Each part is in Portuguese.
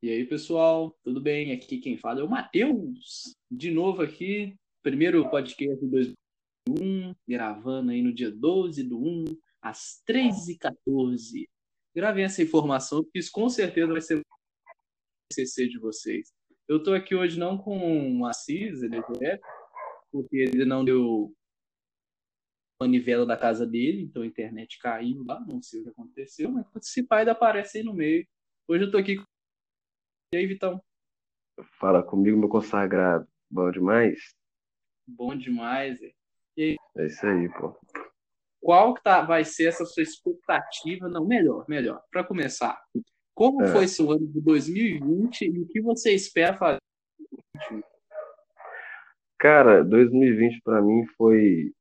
E aí, pessoal, tudo bem? Aqui quem fala é o Matheus, de novo aqui, primeiro podcast de 2021, gravando aí no dia 12/1, às 13h14. Gravem essa informação, porque isso com certeza vai ser o CC de vocês. Eu tô aqui hoje não com o Assis, ele é direto, porque ele não deu manivela da casa dele, então a internet caiu lá, não sei o que aconteceu, mas se pá, ainda aparece aí no meio. Hoje eu tô aqui com... E aí, Vitão? Fala comigo, meu consagrado. Bom demais? Bom demais, é. E aí? É isso aí, pô. Qual que vai ser essa sua expectativa? Não, melhor. Para começar, como foi esse ano de 2020 e o que você espera fazer? Cara, 2020 para mim foi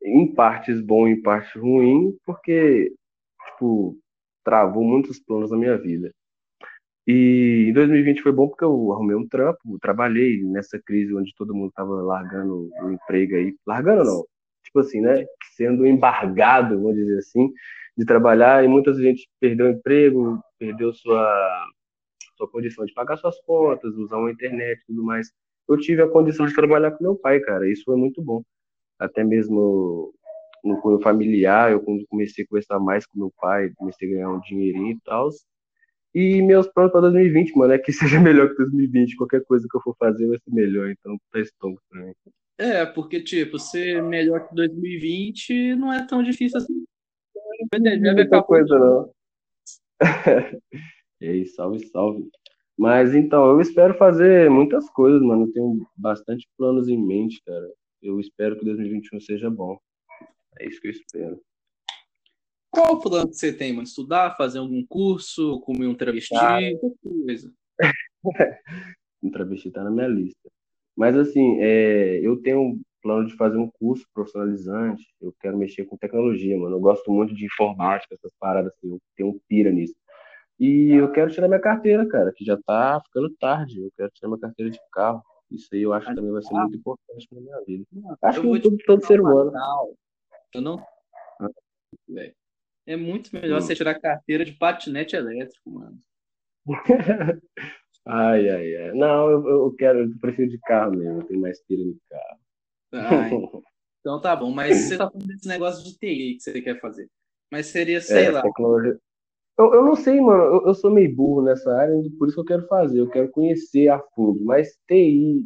em partes bom, em partes ruim, porque, tipo, travou muitos planos na minha vida. E em 2020 foi bom porque eu arrumei um trampo, trabalhei nessa crise onde todo mundo tava largando o emprego aí. Largando não, tipo assim, né? Sendo embargado, vamos dizer assim, de trabalhar. E muita gente perdeu o emprego, perdeu sua condição de pagar suas contas, usar uma internet e tudo mais. Eu tive a condição de trabalhar com meu pai, cara. Isso foi muito bom. Até mesmo no cunho familiar, eu comecei a conversar mais com meu pai, comecei a ganhar um dinheirinho e tal. E meus planos para 2020, mano, é que seja melhor que 2020. Qualquer coisa que eu for fazer vai ser melhor, então tá estômago pra mim. É, porque, tipo, ser melhor que 2020 não é tão difícil assim. Não é pouca coisa, não. E aí, salve. Mas, então, eu espero fazer muitas coisas, mano. Eu tenho bastante planos em mente, cara. Eu espero que 2021 seja bom. É isso que eu espero. Qual o plano que você tem, mano? Estudar, fazer algum curso, comer um travesti? Coisa. Um travesti tá na minha lista. Mas, assim, eu tenho um plano de fazer um curso profissionalizante. Eu quero mexer com tecnologia, mano. Eu gosto muito de informática, essas paradas, assim. Eu tenho um pira nisso. E eu quero tirar minha carteira, cara, que já tá ficando tarde. Eu quero tirar minha carteira de carro. Isso aí eu acho que também vai ser muito importante pra minha vida. Acho que todo ser humano. Eu não... Velho. É muito melhor você tirar carteira de patinete elétrico, mano. Ai. Não, eu prefiro de carro mesmo. Eu tenho mais pira de carro. Então tá bom. Mas você tá falando desse negócio de TI que você quer fazer. Mas seria, sei lá... Tecnologia... Eu não sei, mano. Eu sou meio burro nessa área, por isso que eu quero fazer. Eu quero conhecer a fundo. Mas TI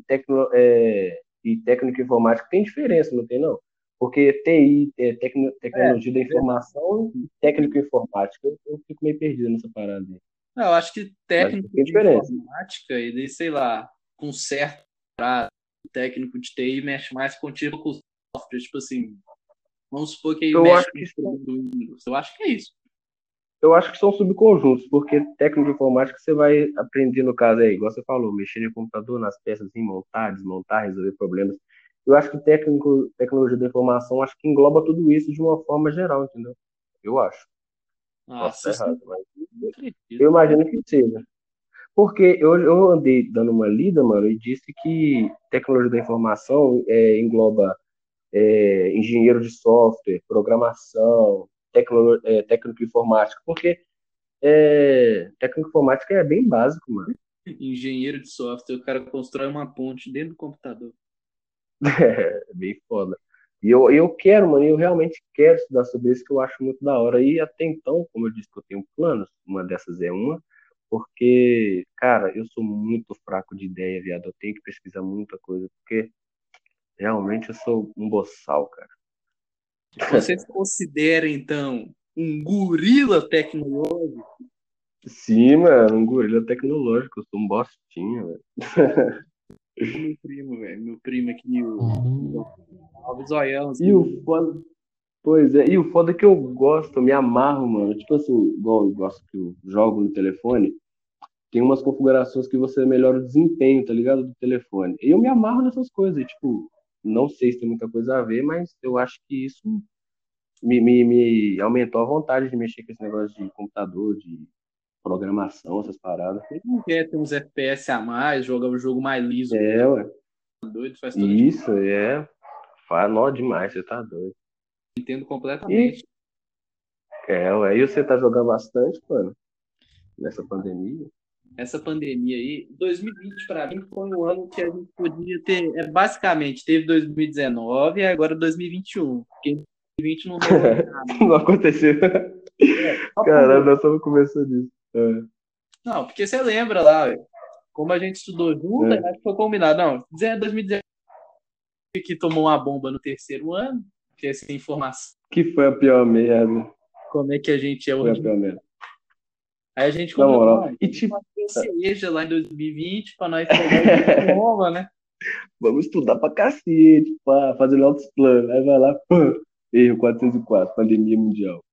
e técnico informático tem diferença, não tem, não? Porque TI, tecnologia da informação e técnico-informática, eu fico meio perdido nessa parada. Não, eu acho que técnico de informática, e daí, sei lá, com certo técnico de TI mexe mais contigo com software, tipo assim, vamos supor que aí mexe com o Windows. Eu acho que é isso. Eu acho que são subconjuntos, porque técnico informático você vai aprender, no caso aí, igual você falou, mexer no computador, nas peças, assim, montar, desmontar, resolver problemas. Eu acho que tecnologia da informação, acho que engloba tudo isso de uma forma geral, entendeu? Eu acho. Nossa, errado, mas eu imagino que seja. Porque eu andei dando uma lida, mano, e disse que tecnologia da informação engloba engenheiro de software, programação, técnico informático, porque técnico informático é bem básico, mano. Engenheiro de software, o cara constrói uma ponte dentro do computador. É, bem foda. E eu quero, mano, eu realmente quero estudar sobre isso, que eu acho muito da hora. E até então, como eu disse que eu tenho planos, uma dessas é uma, porque, cara, eu sou muito fraco de ideia, viado. Eu tenho que pesquisar muita coisa, porque realmente eu sou um boçal, cara. Você se considera, então, um gorila tecnológico? Sim, mano, um gorila tecnológico. Eu sou um bostinha, velho. Meu primo aqui, o Alves Oião. E o foda... Pois é, e o foda é que eu gosto, eu me amarro, mano. Tipo assim, igual eu gosto que eu jogo no telefone, tem umas configurações que você melhora o desempenho, tá ligado? Do telefone. E eu me amarro nessas coisas, tipo, não sei se tem muita coisa a ver, mas eu acho que isso me aumentou a vontade de mexer com esse negócio de computador, de... programação, essas paradas. Ele não quer ter uns FPS a mais, jogar um jogo mais liso. É, ué. Doido, faz tudo isso, de... é. Faz nó demais, você tá doido. Entendo completamente. E... É, ué. E você tá jogando bastante, mano? Nessa pandemia? essa pandemia aí, 2020 para mim foi um ano que a gente podia ter, basicamente teve 2019 e agora 2021, porque 2020 não rolou nada. Não aconteceu. Caralho, nós estamos começando disso. Não, porque você lembra lá, como a gente estudou junto, acho que foi combinado. Não, 2019 que tomou uma bomba no terceiro ano, que é essa informação. Que foi a pior merda. Como é que a gente é hoje? Aí a gente comprou uma cerveja lá em 2020 pra nós pegar o diploma, né? Vamos estudar pra cacete, pra fazer outros planos. Aí vai lá, pã, erro 404, pandemia mundial.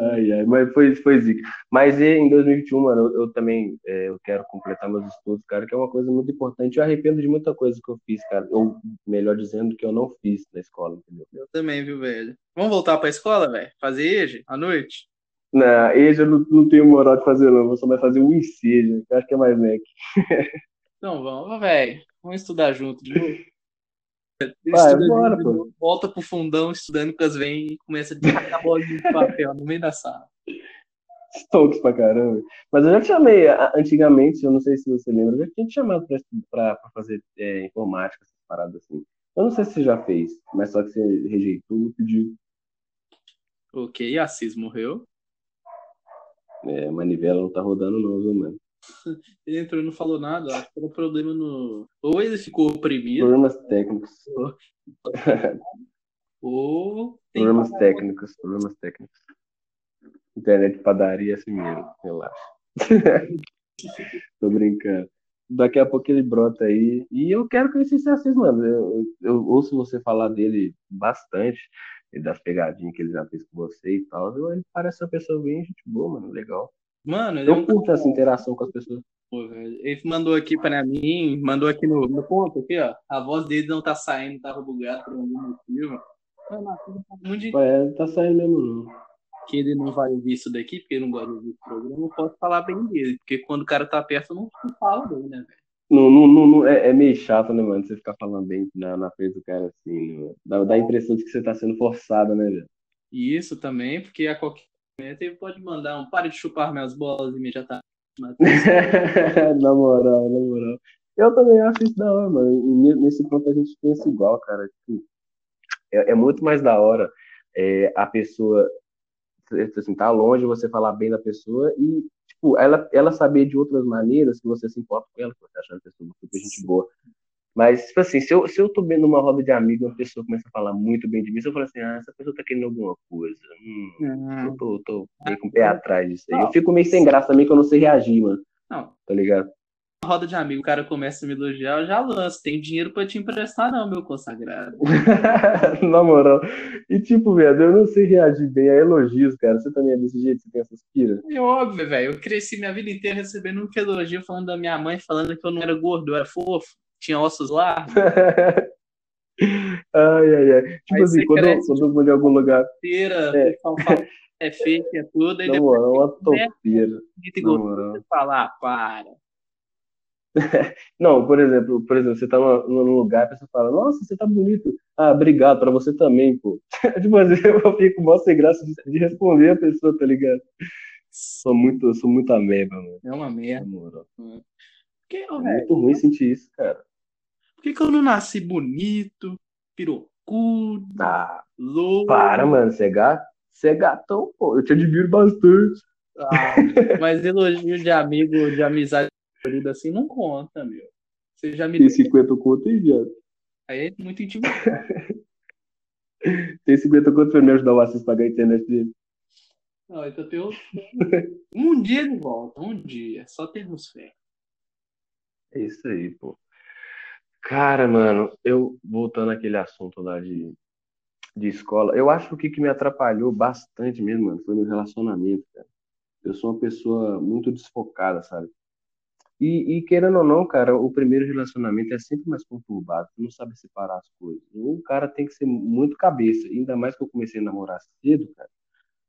Ai, ai, mas foi zica. Mas em 2021, mano, eu também eu quero completar meus estudos, cara, que é uma coisa muito importante. Eu arrependo de muita coisa que eu fiz, cara. Ou, melhor dizendo, que eu não fiz na escola, entendeu? Eu também, viu, velho? Vamos voltar pra escola, velho? Fazer EJA à noite? Não, EJA eu não tenho moral de fazer, não. Eu só vai fazer o ICEJA, que eu acho que é mais mec. Então vamos, velho. Vamos estudar junto, de novo. Bora, pô. Volta pro fundão estudando com as vem e começa a tirar a bola de papel no meio da sala. Stokes pra caramba. Mas eu já te chamei antigamente, eu não sei se você lembra, eu já tinha te chamado pra fazer informática, essas paradas assim. Eu não sei se você já fez, mas só que você rejeitou, pediu. Ok, Assis morreu. É, a manivela não tá rodando não, viu, mano? Ele entrou e não falou nada, acho que era problema no... Ou ele ficou oprimido... Problemas técnicos. Ou... Problemas técnicos. Internet padaria assim mesmo, relaxa. Tô brincando. Daqui a pouco ele brota aí. E eu quero que ele se assista, mano. Eu ouço você falar dele bastante, das pegadinhas que ele já fez com você e tal. Ele parece uma pessoa bem gente boa, mano, legal. Mano, ele eu curto essa interação com as pessoas. Pô, velho. Ele mandou aqui pra mim, mandou aqui no ponto, aqui, ó. A voz dele não tá saindo, tava bugado por algum motivo. Não tá saindo mesmo, não. Que ele não vai ouvir isso daqui, porque ele não gosta de ouvir o programa, eu não posso falar bem dele. Porque quando o cara tá perto, eu não falo dele, né, velho? Não, é meio chato, né, mano? Você ficar falando bem na frente do cara assim, né? Dá a impressão de que você tá sendo forçado, né, velho? E isso também, porque a qualquer. Ele pode mandar um "pare de chupar minhas bolas" imediatamente. Na moral. Eu também acho isso da hora, mano. E nesse ponto a gente pensa igual, cara. É muito mais da hora a pessoa assim, tá longe, você falar bem da pessoa e, tipo, ela saber de outras maneiras que você se importa com ela, que você acha a pessoa super gente boa. Mas, tipo assim, se eu tô bem numa roda de amigos, uma pessoa começa a falar muito bem de mim, se eu falo assim, essa pessoa tá querendo alguma coisa, eu tô meio com o pé atrás disso aí. Não, eu fico meio sem graça também, que eu não sei reagir, mano. Não. Tá ligado? Na roda de amigos, o cara começa a me elogiar, eu já lanço, tem dinheiro pra te emprestar não, meu consagrado. Na moral. E, tipo, velho, eu não sei reagir bem a elogios, cara. Você também é desse jeito, você tem essas piras? É óbvio, velho. Eu cresci minha vida inteira recebendo um elogio, falando da minha mãe, falando que eu não era gordo, eu era fofo. Tinha ossos largos. Ai. Tipo aí assim, quando eu vou de algum lugar... É feio, é tudo. Aí depois é uma topeira. Você fala, para. Não, por exemplo, você tá num lugar e a pessoa fala, nossa, você tá bonito. Ah, obrigado, pra você também, pô. Tipo assim, eu fico mó sem graça de responder a pessoa, tá ligado? Sou muito ameba, mano. É uma merda. Muito ruim sentir isso, cara. Por que eu não nasci bonito, pirocudo, louco? Para, mano, você é gatão, pô. Eu te admiro bastante. Mas elogio de amigo, de amizade assim, não conta, meu. Você já me deu. Tem 50 conto e já. Aí é muito íntimo. Tem 50 conto pra me ajudar o Assis a pagar a internet dele. Não, então eu tenho... Um dia ele volta, um dia. Só termos fé. É isso aí, pô. Cara, mano, eu voltando àquele assunto lá de escola, eu acho que o que me atrapalhou bastante mesmo, mano, foi meu relacionamento, cara. Eu sou uma pessoa muito desfocada, sabe? E querendo ou não, cara, o primeiro relacionamento é sempre mais conturbado, você não sabe separar as coisas. O cara tem que ser muito cabeça, ainda mais que eu comecei a namorar cedo, cara.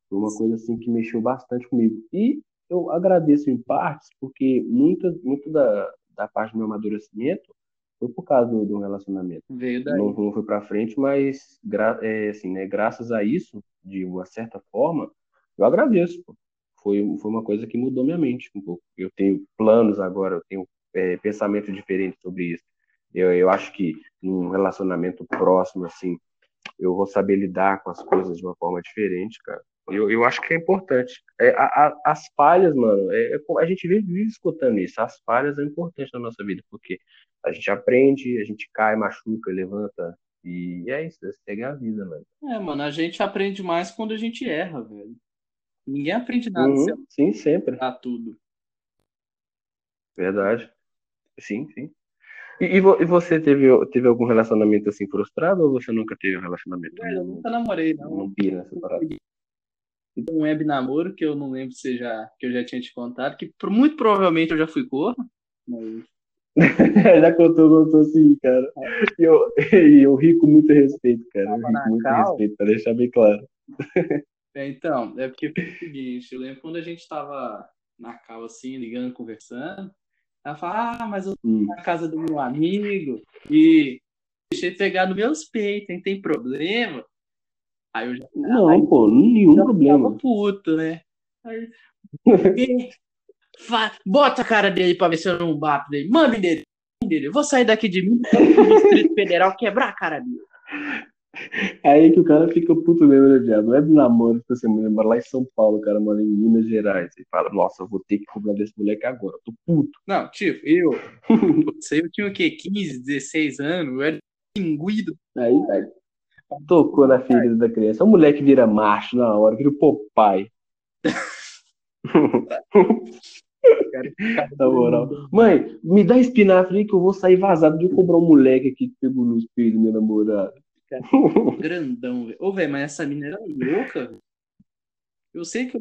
Foi uma coisa assim que mexeu bastante comigo. E eu agradeço em partes, porque muito da parte do meu amadurecimento foi por causa do relacionamento. Veio daí. Não foi pra frente, mas graças a isso, de uma certa forma, eu agradeço, pô. foi uma coisa que mudou minha mente um pouco. Eu tenho planos agora, eu tenho pensamento diferente sobre isso. Eu acho que num relacionamento próximo, assim, eu vou saber lidar com as coisas de uma forma diferente, cara. Eu acho que é importante. As falhas, mano, a gente vive escutando isso. As falhas é importante na nossa vida, porque a gente aprende, a gente cai, machuca, levanta. E é isso, é pegar a vida, mano. É, mano, a gente aprende mais quando a gente erra, velho. Ninguém aprende nada. Sim, sempre. Tá tudo. Verdade. Sim, sim. E você teve algum relacionamento assim frustrado ou você nunca teve um relacionamento? Velho, eu nunca namorei, não. Não pira nessa parada. Um web namoro que eu não lembro que eu já tinha te contado, que muito provavelmente eu já fui corno. Mas... já contou assim, cara. E eu ri com muito respeito, cara. Eu ri com muito respeito, pra deixar bem claro. Então, é porque foi o seguinte, eu lembro quando a gente tava na cal, assim, ligando, conversando, ela fala, mas eu tô na casa do meu amigo e deixei pegar no meus peitos, hein? Tem problema? Aí eu já... Não, aí, pô, nenhum problema. Eu tava puto, né? Aí, bota a cara dele pra ver se eu não bato dele. Mame dele, eu vou sair daqui de mim do Distrito Federal, quebrar a cara dele. Aí que o cara fica puto mesmo, né, viado? Não é do namoro, tipo assim, mora lá em São Paulo, o cara mora em Minas Gerais. E fala, nossa, eu vou ter que cobrar desse moleque agora, eu tô puto. Não, tipo, eu tinha o quê? 15, 16 anos, eu era pinguido. Aí, tocou na ferida da criança. O moleque vira macho na hora, vira o Popeye. Cara, moral. Mãe, me dá espinafre aí que eu vou sair vazado de cobrar um moleque aqui que pegou no espelho, meu namorado. Cara, grandão, velho. Ô, velho, mas essa mina era louca, velho. Eu sei que...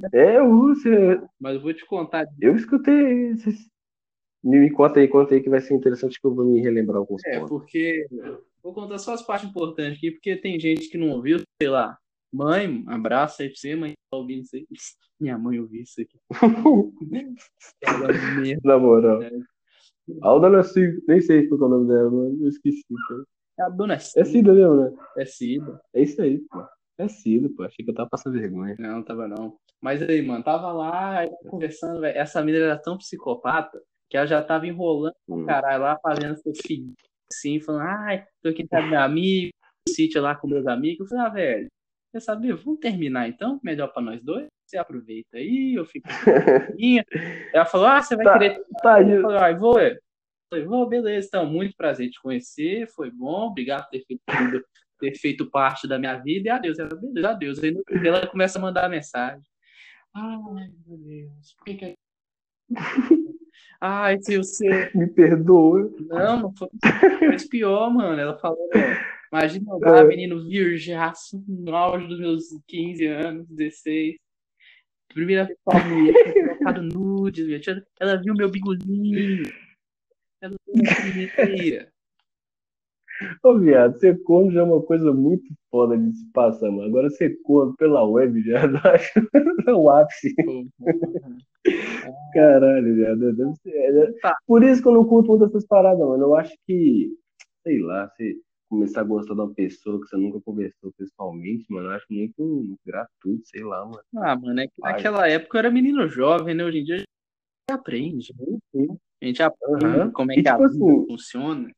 Mas eu vou te contar. Eu escutei esses... Me conta aí que vai ser interessante que eu vou me relembrar alguns pontos. Porque... Vou contar só as partes importantes aqui, porque tem gente que não ouviu, sei lá. Mãe, abraço aí pra você, mãe. Tá ouvindo isso aí? Minha mãe ouviu isso aqui. Ela mesmo. Na moral. Né? A dona Cida, nem sei qual é o nome dela, mano. Eu esqueci, cara. É a dona Cida. É Cida mesmo, né? É Cida. É isso aí, pô. É Cida, pô. Achei que eu tava passando vergonha. Não, tava não. Mas aí, mano, tava lá, aí conversando, velho. Essa mina era tão psicopata que ela já tava enrolando o caralho lá, fazendo seus filhos assim, falando, ai, tô aqui com meu amigo, sítio lá com meus amigos. Eu falei, velho. Quer saber? Vamos terminar então? Melhor pra nós dois? Você aproveita aí, eu fico com Ela falou, você vai querer... Eu falei, vou, beleza, então, muito prazer te conhecer, foi bom, obrigado por ter feito parte da minha vida, e adeus. Ela, beleza, adeus. Aí ela começa a mandar mensagem. Ai, meu Deus, por que Ai, se você... Me perdoa. Não foi pior, mano. Ela falou... Imagina eu lá, menino virgaço, no auge dos meus 15 anos, 16. Primeira vez que eu tinha colocado nudes, ela viu meu bigodinho. Ela viu minha filha. Ô, viado, ser corno já é uma coisa muito foda de se passar, mano. Agora ser corno pela web já acho o ápice. Caralho, viado. Deve ser. Por isso que eu não curto muito essas paradas, mano. Eu acho que, sei lá, se... Começar a gostar de uma pessoa que você nunca conversou pessoalmente, mano, eu acho muito gratuito, sei lá, mano. Ah, mano, é que naquela época eu era menino jovem, né? Hoje em dia a gente aprende. A gente aprende como é que tipo a vida assim, funciona.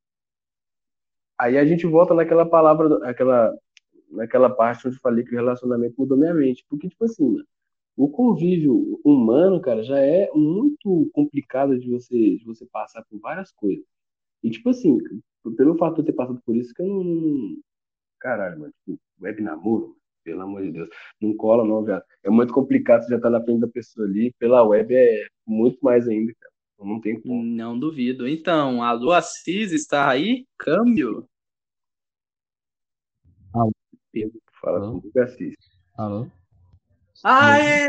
Aí a gente volta naquela palavra, naquela parte onde eu falei que o relacionamento mudou minha mente. Porque, tipo assim, mano, o convívio humano, cara, já é muito complicado de você passar por várias coisas. E, tipo assim... Pelo fato de eu ter passado por isso, que eu não... Caralho, mano. Tipo, web namoro, pelo amor de Deus. Não cola, não, viado. É muito complicado você já estar na frente da pessoa ali. Pela web é muito mais ainda, cara. Eu não tenho como. Não duvido. Então, alô, Assis, está aí? Câmbio? Alô? Pedro, fala comigo, Assis. Alô? Aê!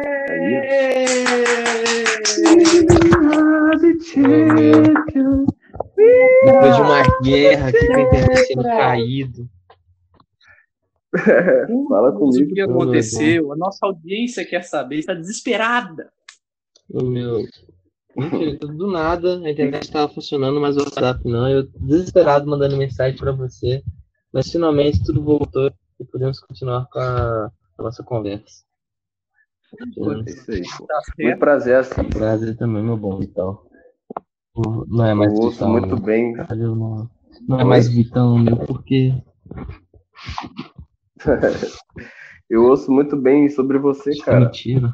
Depois de uma guerra que foi permanecendo caído. Fala comigo. O que aconteceu? A nossa audiência quer saber, está desesperada. Mentira, tudo do nada. A internet estava funcionando, mas o WhatsApp não. Eu desesperado mandando mensagem para você. Mas finalmente tudo voltou e podemos continuar com a nossa conversa. É isso aí, pô. Tá certo. Muito prazer, Assis. Prazer também, meu bom, Vitão. Não é mais Vitão, muito né? Bem. Não é mais Vitão, né? Porque... Eu ouço muito bem sobre você, isso cara. É mentira.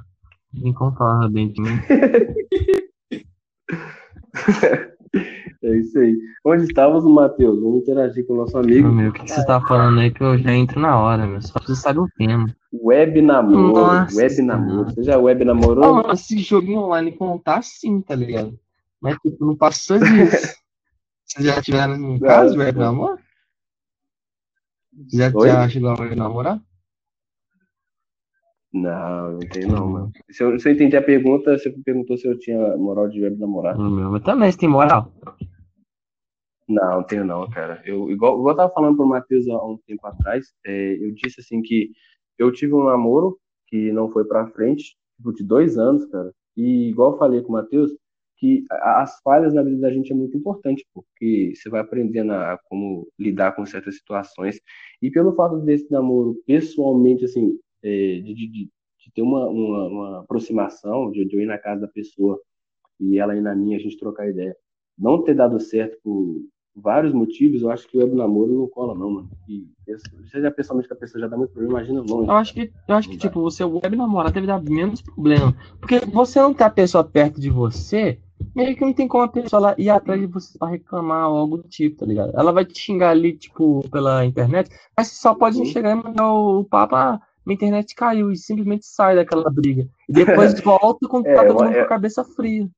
Nem contava bem de mim. É isso aí. Onde estavas, Matheus? Vamos interagir com o nosso amigo. Meu, o que você tá falando aí que eu já entro na hora, meu? Só precisa saber o tema. Web namoro. Nossa, web namoro. Você já web namorou? Ah, se joguinho online contar sim, tá ligado? Mas tipo, não passou disso. Vocês já tiveram no caso web namoro? Já chegou a web namorar? Não tem não, mano. Se eu entendi a pergunta, você perguntou se eu tinha moral de web namorar. Mas também você tem moral? Não tenho não, cara. Eu igual eu tava falando pro Matheus há um tempo atrás, eu disse assim que eu tive um namoro que não foi pra frente, tipo, de 2 anos, cara. E igual eu falei com o Matheus, que as falhas na vida da gente é muito importante, porque você vai aprendendo a como lidar com certas situações. E pelo fato desse namoro, pessoalmente, assim, de ter uma aproximação, de eu ir na casa da pessoa e ela ir na minha, a gente trocar ideia. Não ter dado certo por vários motivos, eu acho que o web namoro não cola não, mano. E seja pessoalmente que a pessoa já dá muito problema, imagina longe. Eu acho que tipo, você web namorar deve dar menos problema. Porque você não ter a pessoa perto de você, meio que não tem como a pessoa lá ir atrás de você pra reclamar ou algo do tipo, tá ligado? Ela vai te xingar ali, tipo, pela internet, mas você só pode chegar e mandar o papo... Minha internet caiu e simplesmente sai daquela briga. E depois volta com todo mundo com a cabeça fria.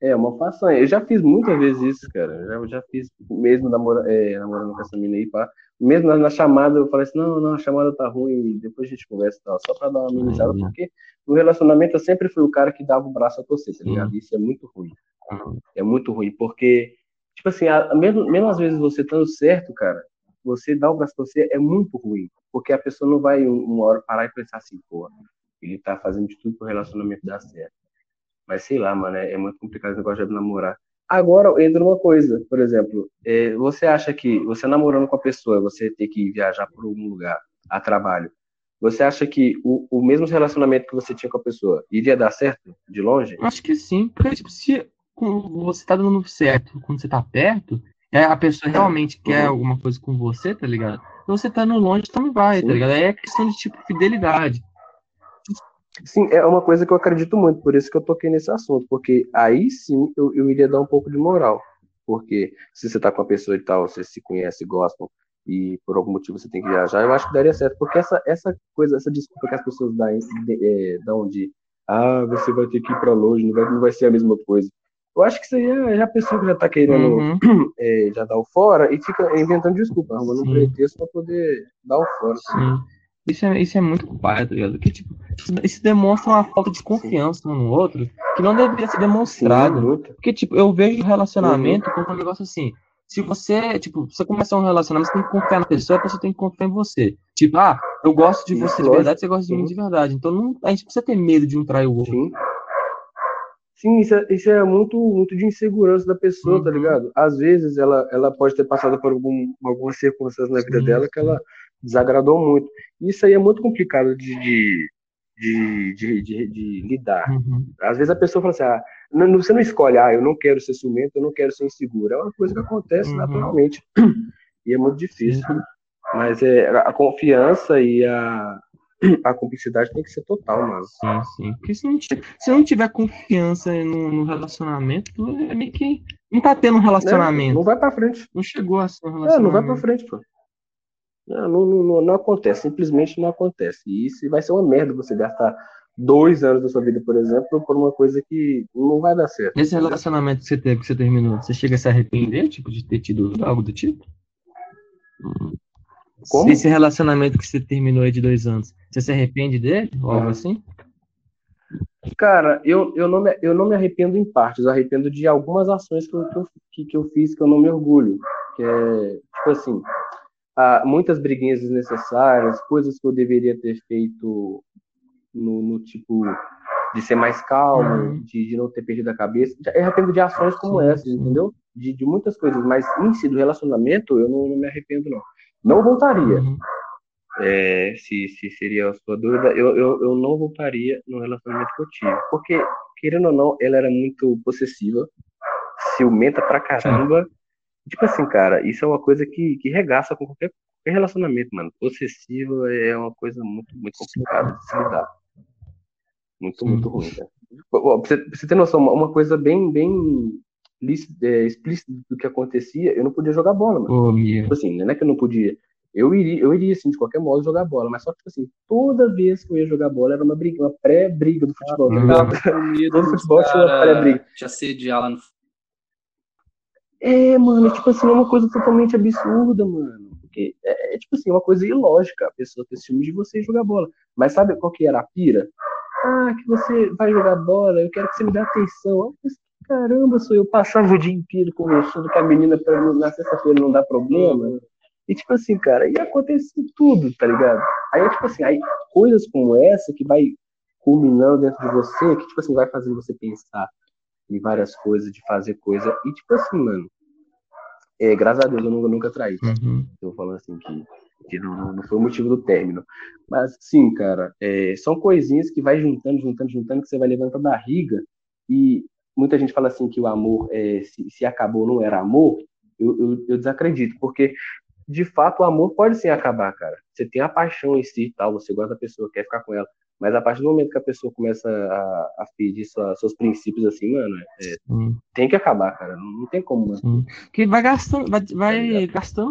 É uma façanha. Eu já fiz muitas vezes isso, cara. Eu já fiz mesmo namorando com essa mina aí. Mesmo na chamada, eu falei assim, não, a chamada tá ruim, depois a gente conversa e tal. Só pra dar uma amenizada, porque no relacionamento eu sempre fui o cara que dava o braço a torcer, tá ligado? Isso é muito ruim. É muito ruim, porque, tipo assim, mesmo às vezes você estando certo, cara, você dá o braço a torcer é muito ruim. Porque a pessoa não vai uma hora parar e pensar assim, pô, ele tá fazendo de tudo pro relacionamento dar certo. Mas sei lá, mano, é muito complicado esse negócio de namorar. Agora entra uma coisa, por exemplo, você acha que você namorando com a pessoa, você tem que viajar para algum lugar a trabalho, você acha que o mesmo relacionamento que você tinha com a pessoa iria dar certo de longe? Acho que sim, porque tipo, se você tá dando certo quando você tá perto, a pessoa realmente quer alguma coisa com você, tá ligado? Você tá no longe, também vai, sim, tá ligado? Aí é questão de, tipo, fidelidade. Sim, é uma coisa que eu acredito muito, por isso que eu toquei nesse assunto, porque aí sim eu iria dar um pouco de moral, porque se você tá com a pessoa e tal, você se conhece, gostam, e por algum motivo você tem que viajar, eu acho que daria certo, porque essa coisa, essa desculpa que as pessoas dão de você vai ter que ir pra longe, não vai ser a mesma coisa. Eu acho que isso aí é a pessoa que já tá querendo já dar o fora e fica inventando desculpa, arrumando um pretexto pra poder dar o fora. Sim. Isso é muito culpado, tá ligado? Porque, tipo, isso demonstra uma falta de confiança um no outro que não deveria ser demonstrado. Porque, tipo, eu vejo relacionamento como um negócio assim. Se você, tipo, você começar um relacionamento, você tem que confiar na pessoa, a pessoa tem que confiar em você. Tipo, eu gosto de você de verdade, você gosta de mim de verdade. Então a gente precisa ter medo de um trair o outro. Sim. Sim, isso é muito, muito de insegurança da pessoa, tá ligado? Às vezes ela pode ter passado por algumas circunstâncias na vida dela que ela desagradou muito. Isso aí é muito complicado de lidar. Às vezes a pessoa fala assim, você não escolhe, eu não quero ser ciumento, eu não quero ser inseguro. É uma coisa que acontece naturalmente. E é muito difícil. Sim. Mas a confiança e a cumplicidade tem que ser total, mano. Sim. Porque se não tiver confiança no relacionamento, é meio que não tá tendo um relacionamento. Não vai pra frente. Não chegou a ser um relacionamento. Não vai pra frente, pô. Não acontece. Simplesmente não acontece. E isso vai ser uma merda você gastar 2 anos da sua vida, por exemplo, por uma coisa que não vai dar certo. Nesse relacionamento que você teve, que você terminou, você chega a se arrepender, tipo, de ter tido algo do tipo? Como? Esse relacionamento que você terminou aí de 2 anos, você se arrepende dele? Ou algo assim? Cara, eu não me arrependo em partes. Eu arrependo de algumas ações que eu fiz que eu não me orgulho. Que é, tipo assim, muitas briguinhas desnecessárias, coisas que eu deveria ter feito no tipo... de ser mais calmo, de não ter perdido a cabeça. Eu arrependo de ações como essas, entendeu? De muitas coisas, mas em si, do relacionamento, eu não me arrependo, não. Não voltaria. Se seria a sua dúvida, eu não voltaria no relacionamento que eu tive, porque, querendo ou não, ela era muito possessiva, ciumenta pra caramba. Tipo assim, cara, isso é uma coisa que regaça com qualquer relacionamento, mano. Possessiva é uma coisa muito, muito complicada de se lidar. Muito, muito ruim, né? Pra você ter noção, uma coisa bem explícita do que acontecia, eu não podia jogar bola, mano. Tipo assim, não é que eu não podia... Eu iria, assim, de qualquer modo, jogar bola. Mas só que, assim, toda vez que eu ia jogar bola, era uma pré-briga do futebol. Todo futebol tinha uma pré-briga. Te assediar lá no... mano, tipo assim, é uma coisa totalmente absurda, mano. Porque é tipo assim, uma coisa ilógica a pessoa ter esse filme de você jogar bola. Mas sabe qual que era a pira? Ah, que você vai jogar bola, eu quero que você me dê atenção. Caramba, sou eu. Passava o dia inteiro conversando com a menina pra na sexta-feira não dar problema. E tipo assim, cara, e acontece tudo, tá ligado? Aí, tipo assim, aí coisas como essa que vai culminando dentro de você, que tipo assim, vai fazendo você pensar em várias coisas, de fazer coisa. E tipo assim, mano, graças a Deus eu nunca traí. Eu falando assim que não foi o motivo do término. Mas sim, cara, são coisinhas que vai juntando, que você vai levando pra barriga. E muita gente fala assim que o amor, se acabou, não era amor. Eu desacredito, porque... de fato, o amor pode sim acabar, cara. Você tem a paixão em si e tal, você gosta da pessoa, quer ficar com ela. Mas a partir do momento que a pessoa começa a pedir seus princípios assim, mano, tem que acabar, cara. Não tem como, mano. Porque vai gastando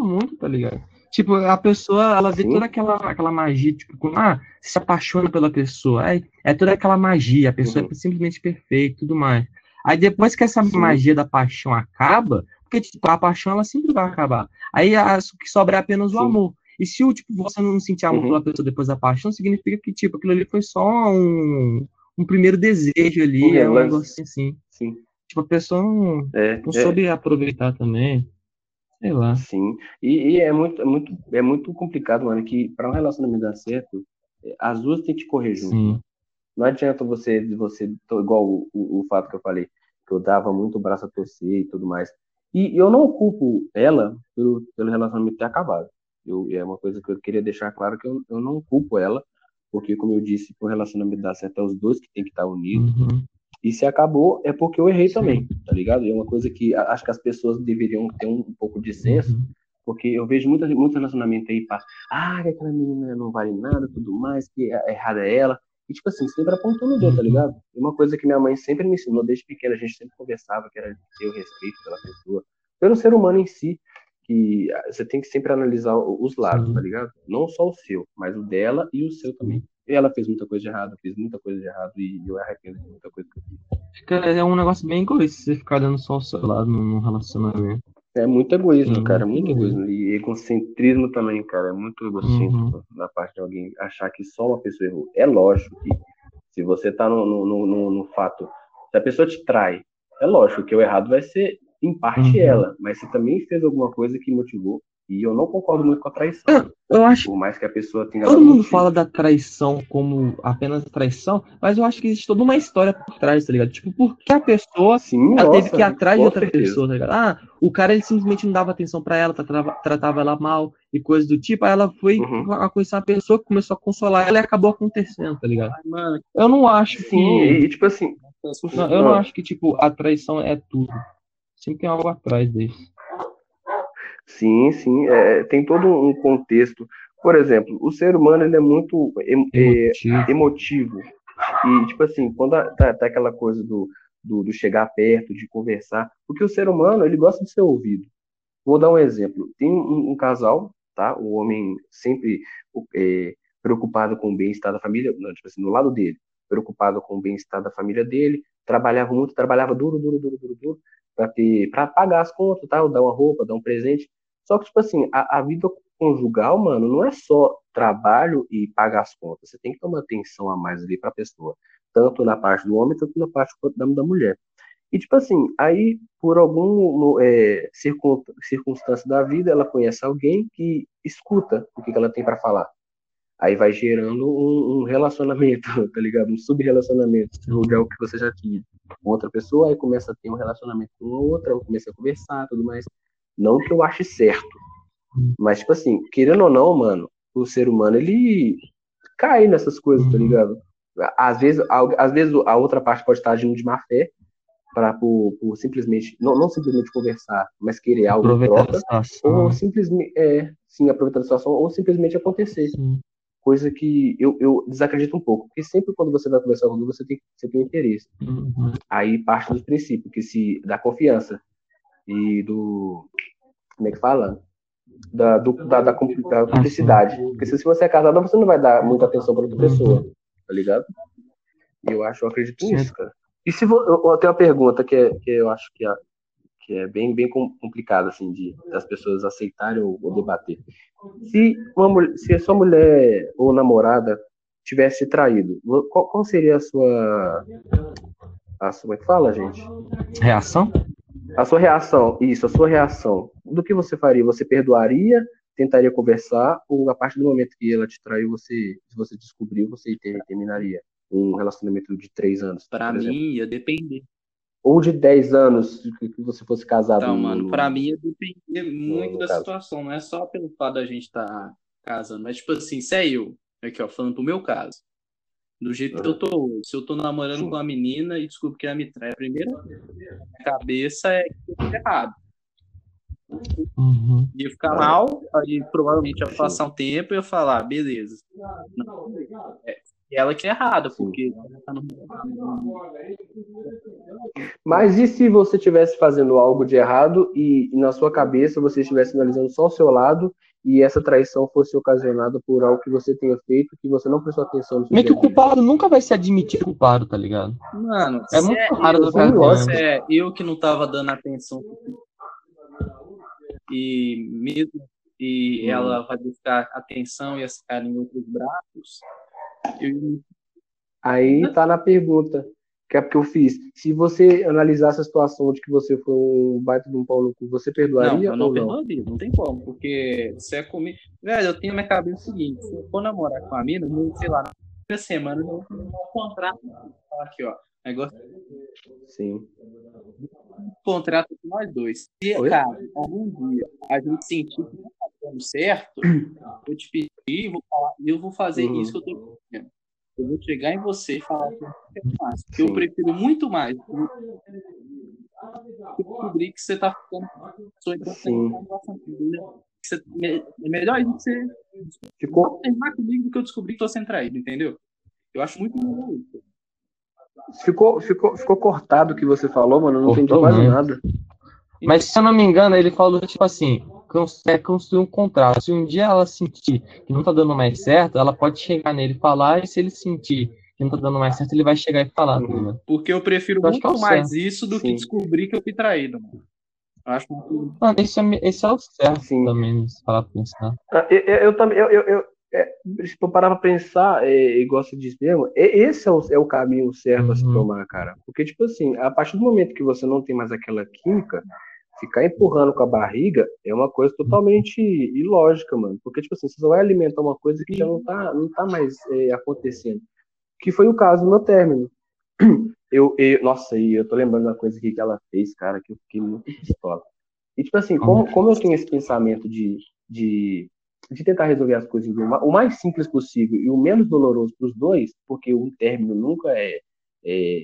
muito, tá ligado? Tipo, a pessoa, ela vê toda aquela magia, tipo, como, você se apaixona pela pessoa. Aí, é toda aquela magia, a pessoa é simplesmente perfeita e tudo mais. Aí depois que essa magia da paixão acaba... porque, tipo, a paixão, ela sempre vai acabar. Aí, o que sobra é apenas o amor. E se, tipo, você não sentir amor pela pessoa depois da paixão, significa que, tipo, aquilo ali foi só um primeiro desejo ali, um negócio assim. Sim. Tipo, a pessoa não soube aproveitar também. Sei lá. Sim. E é muito complicado, mano, que pra um relacionamento dar certo, as duas tem que correr junto. Sim. Não adianta você igual o fato que eu falei, que eu dava muito o braço a torcer e tudo mais. E eu não culpo ela pelo relacionamento ter acabado. É uma coisa que eu queria deixar claro, que eu não culpo ela, porque, como eu disse, o relacionamento dá certo é os dois que tem que estar unidos. E se acabou, é porque eu errei também, tá ligado? E é uma coisa que acho que as pessoas deveriam ter um pouco de senso, porque eu vejo muito relacionamento aí para aquela menina não vale nada, tudo mais, que errada é ela. E, tipo assim, sempre apontando o dedo, tá ligado? E uma coisa que minha mãe sempre me ensinou, desde pequena, a gente sempre conversava, que era ter o respeito pela pessoa, pelo ser humano em si, que você tem que sempre analisar os lados, tá ligado? Não só o seu, mas o dela e o seu também. E ela fez muita coisa de errado, e eu arrependo de muita coisa que eu fiz. É um negócio bem egoísta, você ficar dando só o seu lado num relacionamento. É muito egoísmo, cara, muito egoísmo. E egocentrismo também, cara, é muito egocêntrico da parte de alguém achar que só uma pessoa errou. É lógico que se você tá no fato, se a pessoa te trai, é lógico que o errado vai ser, em parte, ela. Mas você também fez alguma coisa que motivou, e eu não concordo muito com a traição. Eu acho, por mais que a pessoa tenha... Todo mundo fala da traição como apenas traição, mas eu acho que existe toda uma história por trás, tá ligado? Tipo, por que a pessoa teve que ir atrás de outra pessoa, tá ligado? O cara, ele simplesmente não dava atenção pra ela, tratava ela mal e coisa do tipo. Aí ela foi conhecer uma pessoa que começou a consolar ela e acabou acontecendo, tá ligado? Mano, eu não acho que... tipo assim... Eu não acho que, tipo, a traição é tudo. Sempre tem algo atrás disso. Sim, tem todo um contexto. Por exemplo, o ser humano, ele é muito emotivo. E, tipo assim, quando tá aquela coisa do chegar perto, de conversar, porque o ser humano, ele gosta de ser ouvido. Vou dar um exemplo. Tem um casal, tá? O homem sempre preocupado com o bem-estar da família, não, tipo assim, no lado dele, preocupado com o bem-estar da família dele, trabalhava muito, trabalhava duro, pra pagar as contas, tá? Dar uma roupa, dar um presente. Só que, tipo assim, a vida conjugal, mano, não é só trabalho e pagar as contas. Você tem que ter uma atenção a mais ali pra pessoa. Tanto na parte do homem, tanto na parte da mulher. E, tipo assim, aí, por alguma circunstância da vida, ela conhece alguém que escuta o que ela tem pra falar. Aí vai gerando um relacionamento, tá ligado? Um sub-relacionamento, que é o que você já tinha com outra pessoa, aí começa a ter um relacionamento com outra, começa a conversar, tudo mais. Não que eu ache certo, mas, tipo assim, querendo ou não, mano, o ser humano, ele cai nessas coisas, tá ligado? Às vezes a outra parte pode estar agindo de má fé, por simplesmente, não simplesmente conversar, mas querer algo em troca, ou simplesmente, aproveitar a situação, ou simplesmente acontecer. Sim. Coisa que eu desacredito um pouco, porque sempre quando você vai conversar com alguém, você tem um interesse. Aí parte do princípio, da confiança e do, como é que fala? Da cumplicidade. Porque se você é casado, você não vai dar muita atenção para outra pessoa, tá ligado? Eu acredito nisso, cara. E se eu tenho uma pergunta que eu acho que é bem, bem complicada, assim, de as pessoas aceitarem ou debater. Se a sua mulher ou namorada tivesse traído, qual seria a sua, como é que fala, gente? Reação? A sua reação. Do que você faria? Você perdoaria, tentaria conversar, ou a partir do momento que ela te traiu, se você descobriu, você terminaria? Um relacionamento de 3 anos. Pra mim, ia depender. Ou de 10 anos, que você fosse casado. Então, mano, pra mim ia depender muito da situação. Não é só pelo fato da gente estar casando. Mas, tipo assim, se é eu, aqui, ó, falando pro meu caso, do jeito que eu tô hoje, se eu tô namorando com uma menina e descubro que ela me trai, a primeira cabeça é que eu tô errado. Ia ficar mal, aí provavelmente ia passar um tempo e eu falar, beleza. Não. Ela que é errada, porque... Mas e se você estivesse fazendo algo de errado e na sua cabeça você estivesse analisando só o seu lado e essa traição fosse ocasionada por algo que você tenha feito que você não prestou atenção no seu jeito? É que o culpado nunca vai se admitir culpado, tá ligado? Mano, é muito raro. É eu que não tava dando atenção e mesmo que ela vai buscar atenção e essa cara em outros braços... Aí tá na pergunta, que é porque eu fiz. Se você analisasse a situação de que você foi um baita de um pau no cu, você perdoaria ou não? Não, eu não perdoaria, não tem como, porque você é comigo. Velho, eu tenho na minha cabeça o seguinte: se eu for namorar com a mina, sei lá, na primeira semana eu vou firmar um contrato. Aqui, ó, negócio. Sim. Um contrato com nós dois. Se, cara, algum dia a gente sentir que não tá dando certo, eu te pedir. E eu vou fazer isso que eu tô fazendo. Eu vou chegar em você e falar que eu prefiro muito mais descobrir que você tá ficando só é melhor isso que você terminar comigo do que eu descobrir que tô sendo traído, entendeu? Eu acho muito bom isso. Ficou cortado o que você falou, mano. Eu não entendi mais nada. Mas se eu não me engano, ele falou tipo assim: é construir um contrato. Se um dia ela sentir que não tá dando mais certo, ela pode chegar nele e falar, e se ele sentir que não tá dando mais certo, ele vai chegar e falar. Né? Porque eu prefiro muito mais isso do que descobrir que eu fui traído, mano. Acho que... Mano, esse é o certo também, se falar pra pensar. Eu também, se eu parar pra pensar, igual você diz mesmo, esse é o caminho certo a se tomar, cara. Porque, tipo assim, a partir do momento que você não tem mais aquela química, ficar empurrando com a barriga é uma coisa totalmente ilógica, mano. Porque, tipo assim, você só vai alimentar uma coisa que já não tá mais acontecendo. Que foi o caso do meu término. Eu tô lembrando uma coisa aqui que ela fez, cara, que eu fiquei muito pistola. E, tipo assim, como eu tenho esse pensamento de tentar resolver as coisas o mais simples possível e o menos doloroso pros dois, porque um término nunca é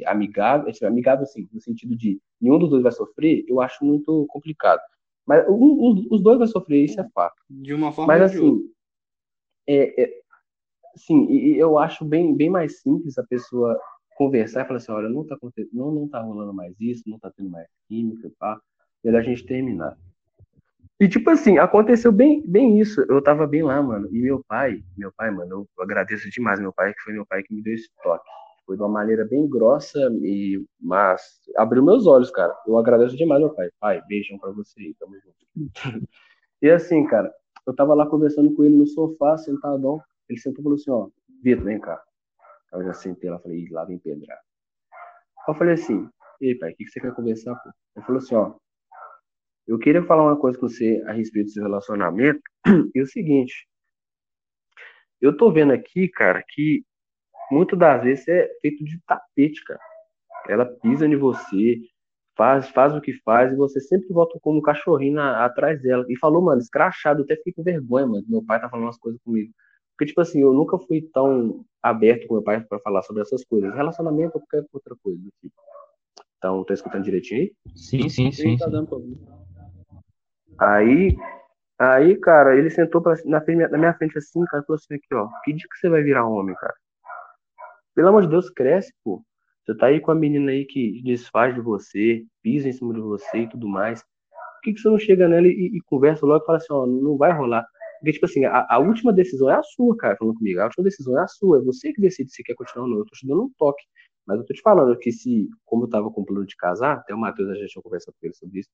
amigável assim, no sentido de nenhum dos dois vai sofrer, eu acho muito complicado. Mas os dois vão sofrer, isso é fato. De uma forma ou de outra. Mas assim, eu acho bem, bem mais simples a pessoa conversar e falar assim, olha, não tá rolando mais isso, não tá tendo mais química, tá? Melhor a gente terminar. E tipo assim, aconteceu bem, bem isso. Eu tava bem lá, mano. E meu pai, mano, eu agradeço demais meu pai, que foi meu pai que me deu esse toque. Foi de uma maneira bem grossa, mas abriu meus olhos, cara. Eu agradeço demais, meu pai. Pai, beijão pra você, tamo junto. E assim, cara, eu tava lá conversando com ele no sofá, sentadão. Ele sentou e falou assim, ó, Vitor, vem cá. Eu já sentei lá, falei, lá vem pedrar. Eu falei assim, ei, pai, o que você quer conversar, pô? Ele falou assim, ó, eu queria falar uma coisa com você a respeito do seu relacionamento. E o seguinte, eu tô vendo aqui, cara, que muitas das vezes é feito de tapete, cara. Ela pisa em você, Faz o que faz, e você sempre volta como um cachorrinho atrás dela. E falou, mano, escrachado, eu até fiquei com vergonha, mano. Meu pai tá falando umas coisas comigo. Porque, tipo assim, eu nunca fui tão aberto com meu pai pra falar sobre essas coisas. Relacionamento ou qualquer outra coisa. Tipo. Então, tá escutando direitinho aí? Sim. Tá dando pra ouvir. Aí, cara, ele sentou na minha frente assim, cara, e falou assim, aqui, ó, que dia que você vai virar homem, cara? Pelo amor de Deus, cresce, pô. Você tá aí com a menina aí que desfaz de você, pisa em cima de você e tudo mais. Por que você não chega nela e conversa logo e fala assim, ó, não vai rolar? Porque, tipo assim, a última decisão é a sua, cara, falando comigo. A última decisão é a sua, é você que decide se quer continuar ou não. Eu tô te dando um toque. Mas eu tô te falando que se, como eu tava com o plano de casar, até o Matheus, a gente tinha conversado com ele sobre isso,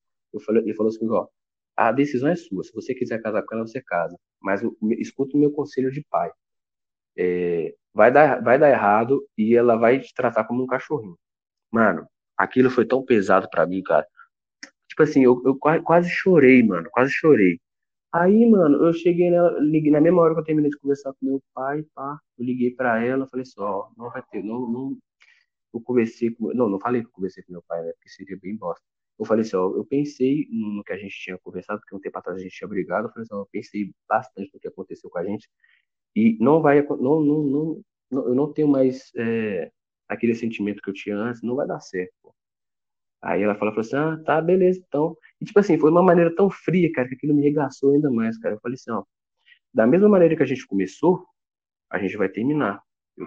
ele falou assim, ó, a decisão é sua. Se você quiser casar com ela, você casa. Mas escuta o meu conselho de pai. Vai dar errado e ela vai te tratar como um cachorrinho. Mano, aquilo foi tão pesado pra mim, cara. Tipo assim, eu quase chorei, mano. Quase chorei. Aí, mano, eu cheguei nela, liguei, na mesma hora que eu terminei de conversar com meu pai, pá, eu liguei pra ela, falei assim, ó, não vai ter, não, eu conversei com, não falei que eu conversei com meu pai, né, porque seria bem bosta. Eu falei assim, ó, eu pensei no que a gente tinha conversado, porque um tempo atrás a gente tinha brigado, eu falei assim, ó, eu pensei bastante no que aconteceu com a gente, e não, eu não tenho mais aquele sentimento que eu tinha antes, não vai dar certo, pô. Aí ela falou assim, ah, tá, beleza, então. E tipo assim, foi uma maneira tão fria, cara, que aquilo me regaçou ainda mais, cara. Eu falei assim, ó, da mesma maneira que a gente começou, a gente vai terminar.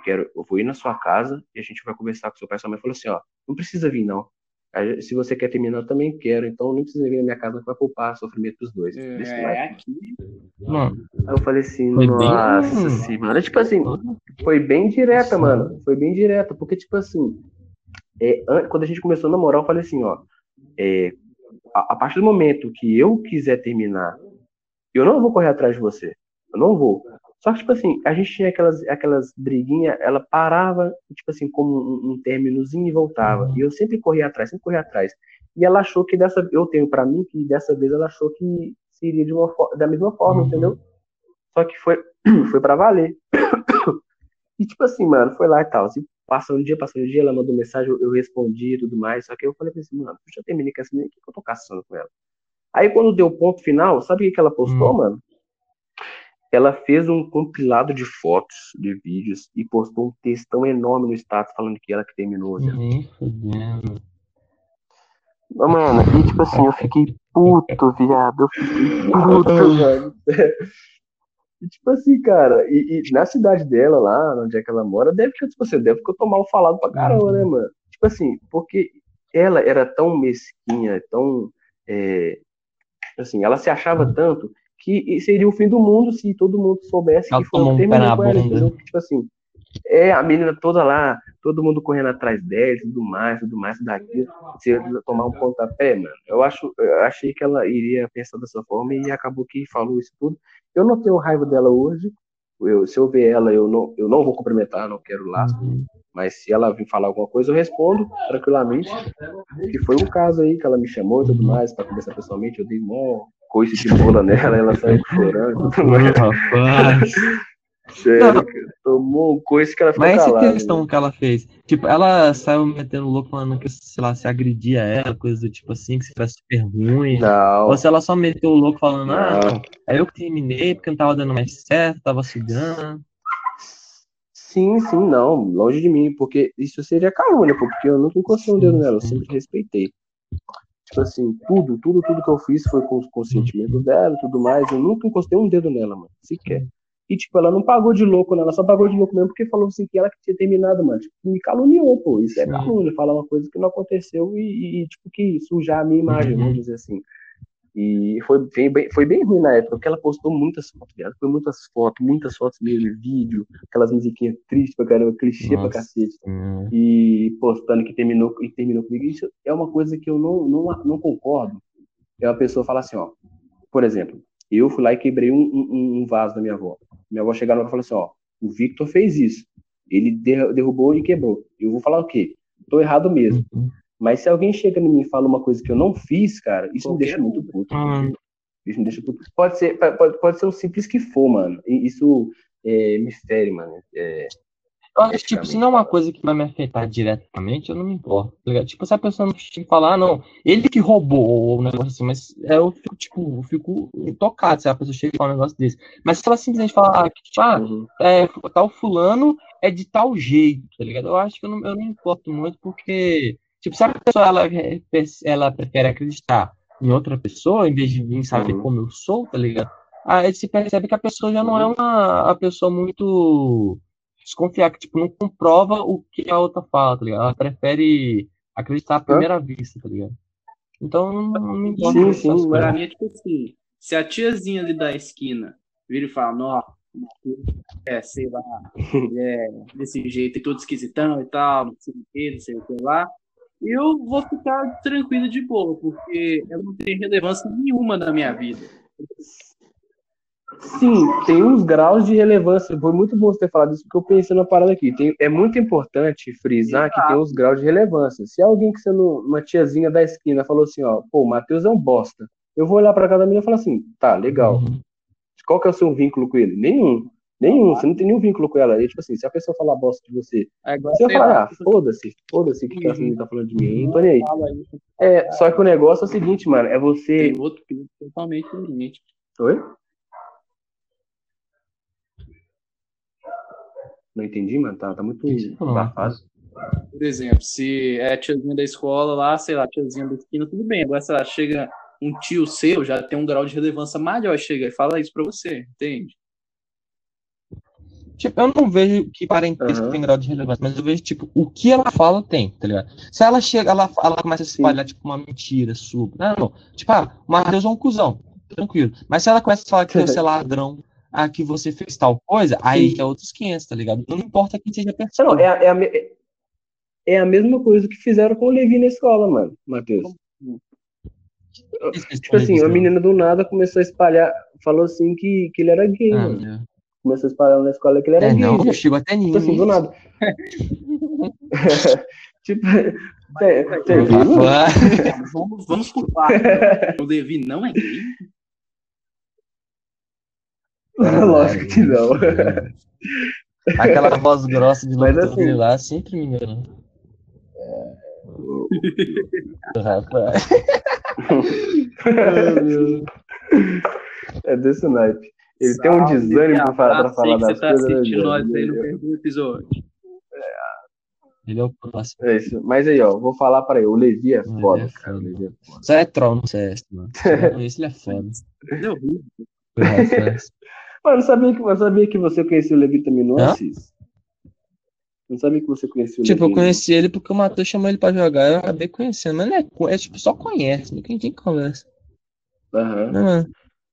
Eu vou ir na sua casa e a gente vai conversar com seu pai e sua mãe. Falou assim, ó, não precisa vir, não. Se você quer terminar, eu também quero. Então não precisa vir na minha casa, que vai poupar sofrimento dos dois. Aqui. Mano, aí eu falei assim, nossa senhora. Tipo assim, foi bem direta, mano. Foi bem direta, porque tipo assim, quando a gente começou a namorar, eu falei assim, ó, a partir do momento que eu quiser terminar, eu não vou correr atrás de você, eu não vou. Só que, tipo assim, a gente tinha aquelas briguinhas, ela parava, tipo assim, como um términozinho e voltava, e eu sempre corria atrás, e ela achou que eu tenho pra mim, que dessa vez ela achou que seria da mesma forma, entendeu? Só que foi pra valer. E tipo assim, mano, foi lá e tal, assim, Passou um dia, ela mandou mensagem, eu respondi e tudo mais. Só que eu falei pra assim, mano, eu já terminei com essa menina, o que eu tô caçando com ela? Aí quando deu o ponto final, sabe o que ela postou, mano? Ela fez um compilado de fotos, de vídeos, e postou um textão enorme no status falando que ela que terminou. Mano, e tipo assim, eu fiquei puto, viado. Eu fiquei puto, mano. E, tipo assim, cara, e na cidade dela, lá, onde é que ela mora, deve que eu tô mal falado pra caramba, né, mano? Tipo assim, porque ela era tão mesquinha, tão, assim, ela se achava tanto que seria o fim do mundo se todo mundo soubesse ela que foi o terminou com ela, entendeu? Tipo assim, a menina toda lá, todo mundo correndo atrás dela, tudo mais, daquilo, se tomar um pontapé, mano. Eu achei que ela iria pensar dessa forma e acabou que falou isso tudo. Eu não tenho raiva dela hoje. Se eu ver ela, eu não vou cumprimentar, não quero laço. Mas se ela vir falar alguma coisa, eu respondo tranquilamente. Que foi um caso aí que ela me chamou e tudo mais, pra conversar pessoalmente. Eu dei mó coice de bola nela, ela saiu chorando e tudo mais. Rapaz! Sério, tomou um coice que ela ficou calada. Mas essa questão, né, que ela fez? Tipo, ela saiu metendo louco falando que, sei lá, se agredia ela, coisa do tipo assim, que se faz super ruim. Não. Ou se ela só meteu o louco falando, eu que terminei porque não tava dando mais certo, tava sugando. Sim, não, longe de mim, porque isso seria calúnia, porque eu nunca encostei um dedo nela, eu sempre respeitei. Tipo assim, tudo que eu fiz foi com o consentimento dela e tudo mais, eu nunca encostei um dedo nela, mano, sequer. E, tipo, ela não pagou de louco, né? Ela só pagou de louco mesmo porque falou assim que ela que tinha terminado, mano. Tipo, me caluniou, pô. Isso é calúnia. Falar uma coisa que não aconteceu e tipo, que sujar a minha imagem, vamos dizer assim. E foi bem ruim na época, porque ela postou muitas fotos, viado. Foi muitas fotos mesmo, vídeo, aquelas musiquinhas tristes pra caramba, clichê pra cacete. E postando que terminou comigo. Isso é uma coisa que eu não concordo. É uma pessoa falar assim, ó, por exemplo, eu fui lá e quebrei um vaso da minha avó. Minha avó chegaram e falou assim, ó, o Victor fez isso. Ele derrubou e quebrou. Eu vou falar o quê? Tô errado mesmo. Mas se alguém chega em mim e fala uma coisa que eu não fiz, cara, isso me deixa muito puto. Isso me deixa puto. Pode ser o simples que for, mano. Isso me fere, mano. Olha, tipo, se não é uma coisa que vai me afetar diretamente, eu não me importo, tá ligado? Tipo, se a pessoa não falar, ah, não, ele que roubou, ou um negócio assim, mas eu fico, tipo, tocado se a pessoa chega e fala um negócio desse. Mas se ela simplesmente falar, tal fulano é de tal jeito, tá ligado? Eu acho que eu não me importo muito, porque, tipo, se a pessoa, ela prefere acreditar em outra pessoa, em vez de vir saber como eu sou, tá ligado? Aí se percebe que a pessoa já não é uma pessoa muito desconfiar, que tipo, não comprova o que a outra fala, tá ligado? Ela prefere acreditar à primeira vista, tá ligado? Então, não importa. Sim. Pra mim é tipo assim, se a tiazinha ali da esquina vira e fala, nossa, sei lá, desse jeito, todo esquisitão e tal, não sei o que lá, eu vou ficar tranquilo de boa, porque ela não tem relevância nenhuma na minha vida. Sim, tem uns graus de relevância. Foi muito bom você ter falado isso, porque eu pensei na parada aqui. É muito importante frisar que tem uns graus de relevância. Se alguém que você não... Uma tiazinha da esquina falou assim, ó, pô, o Matheus é um bosta. Eu vou olhar pra cada menina e falar assim, tá, legal. Qual que é o seu vínculo com ele? Nenhum. Você não tem nenhum vínculo com ela. E, tipo assim, se a pessoa falar bosta de você, você vai falar, foda-se que essa menina tá falando de mim. Não tô nem aí. Só que o negócio é o seguinte, mano, é você... Tem outro pico totalmente diferente. Oi? Não entendi, mano. Tá muito bafado. Por exemplo, se é a tiazinha da escola lá, sei lá, a tiazinha da esquina, tudo bem. Agora, sei lá, chega um tio seu, já tem um grau de relevância maior, chega e fala isso pra você, entende? Tipo, eu não vejo que parentesco tem grau de relevância, mas eu vejo, tipo, o que ela fala tem, tá ligado? Se ela chega, ela começa a espalhar, tipo, uma mentira sua. Não. Tipo, o Matheus é um cuzão, tranquilo. Mas se ela começa a falar que você é ladrão, a que você fez tal coisa, aí é outros 500, tá ligado? Não importa quem seja a pessoa. Não, é a mesma coisa que fizeram com o Levi na escola, mano, Matheus. Tipo assim, a menina do nada começou a espalhar, falou assim que ele era gay, mano. Meu. Começou a espalhar na escola que ele era gay. Não, chegou até ninguém. Tipo assim, do nada. Tipo... Vamos culpar. O Levi não é gay? Lógico que não. Aquela voz grossa de assim, lá sempre me engana. Rapaz. É desse naipe. Ele tem um desânimo pra falar das coisas. Você tá assistindo nós aí no primeiro episódio. Ele é o próximo. É isso. Mas aí, ó, vou falar pra ele. O Levi é foda. Isso é troll no CS, mano. Esse é foda. Ele é horrível. Mano, eu sabia que você conhecia o Levi também no Assis? Não sabia que você conhecia o Levi? Tipo, eu conheci ele porque o Matheus chamou ele pra jogar, eu acabei conhecendo. Mas não é tipo, só conhece, ninguém conversa.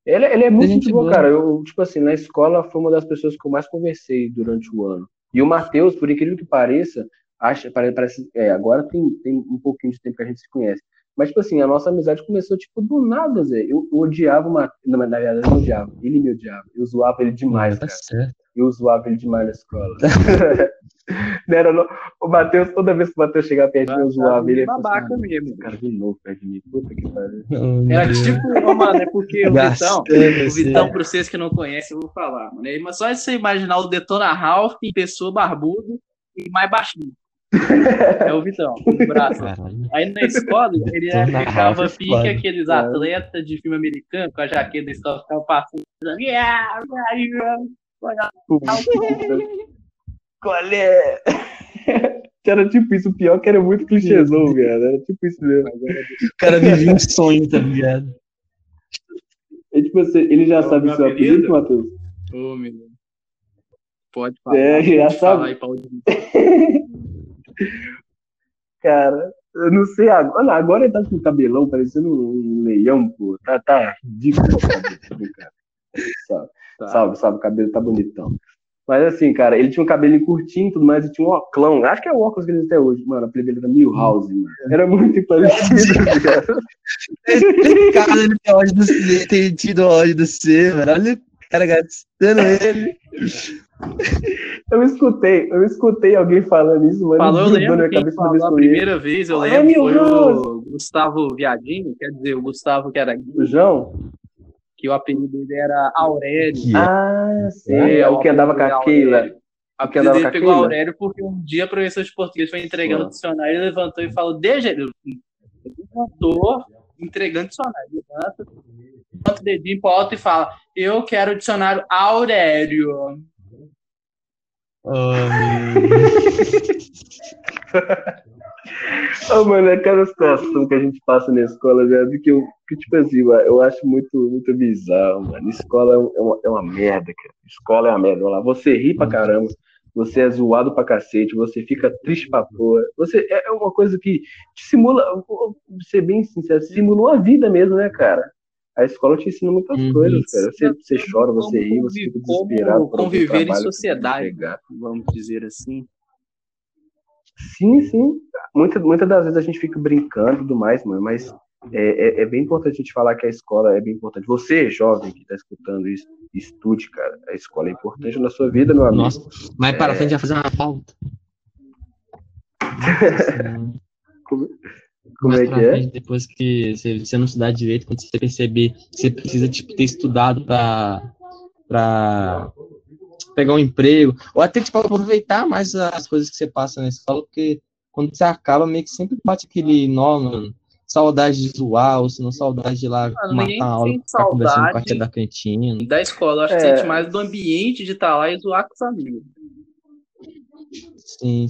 Ele é muito gente boa, cara. Eu, tipo assim, na escola foi uma das pessoas que eu mais conversei durante o ano. E o Matheus, por incrível que pareça, agora tem um pouquinho de tempo que a gente se conhece. Mas, tipo assim, a nossa amizade começou, tipo, do nada, Zé. Eu odiava uma... Não, mas na verdade eu não odiava. Ele me odiava. Eu zoava ele demais, cara. Certo. Eu zoava ele demais na escola. O Matheus, toda vez que o Matheus chegava perto de mim, eu zoava ele. Babaca assim, mesmo. O cara de novo perto de mim. Puta que pariu. Era tipo, mano, é porque o Vitão, pra vocês que não conhecem, eu vou falar, mano. Mas só você imaginar o Detona Ralph em pessoa barbudo e mais baixinho. É o Vitão, o braço. Aí na escola, ele ficava pique aqueles atletas de filme americano com a jaqueta da escola, ficava passando. Colé! Era tipo isso, o pior que era muito clichêzão, viado. Era tipo isso mesmo. O cara vivia um sonho, tá ligado? É tipo assim, ele já sabe o seu apelido, Matheus? Ô, menino. Pode falar. Já sabe. Cara, eu não sei agora ele tá com o cabelão parecendo um leão, pô. Tá ridículo o cabelo, cara. Sabe, o cabelo tá bonitão. Mas assim, cara, ele tinha um cabelo curtinho e tudo mais, e tinha um óculão. Acho que é o óculos que ele tem até hoje, mano. A primeira era Milhouse, mano. Era muito parecido, cara. Esse cara, ele tem ódio do C, tem tido ódio do C, mano. Olha o cara gastando ele. Eu escutei alguém falando isso, mano. Falou, eu lembro na cabeça da primeira vez, eu lembro, foi o Gustavo Viadinho, quer dizer, o Gustavo que era o João, que o apelido dele era Aurélio. Ah, sim, o que andava com a Keila. Porque eu dei pegar o Aurélio, porque um dia a professora de português foi entregando o dicionário, levantou e falou, deixa ele. Levantou, entregando o dicionário. Levanta, bota o dedinho pro alto e fala, eu quero o dicionário Aurélio. Oh, mano, é cada situação que a gente passa na escola, velho, que tipo assim, eu acho muito bizarro, mano. Escola é uma merda, cara. Escola é uma merda. Olha lá, você ri pra caramba, você é zoado pra cacete, você fica triste pra porra. Você é uma coisa que te simula, vou ser bem sincero, simulou a vida mesmo, né, cara? A escola te ensina muitas coisas, cara. Você chora, você ri, você fica desesperado. Como conviver em sociedade, vamos dizer assim. Sim. Muitas das vezes a gente fica brincando e tudo mais, mano, mas é bem importante a gente falar que a escola é bem importante. Você, jovem, que tá escutando isso, estude, cara. A escola é importante na sua vida, meu amigo. Nossa, vai para frente e vai fazer uma falta. Como é que é? Depois que você não estudar direito, quando você perceber que você precisa tipo, ter estudado para pegar um emprego, ou até tipo, aproveitar mais as coisas que você passa na escola, porque quando você acaba, meio que sempre bate aquele nó, mano, saudade de zoar, ou se não, saudade de ir lá matar a aula, ficar conversando com a tia da cantina. Da escola, eu acho que sente mais do ambiente de estar lá e zoar com os amigos. Sim.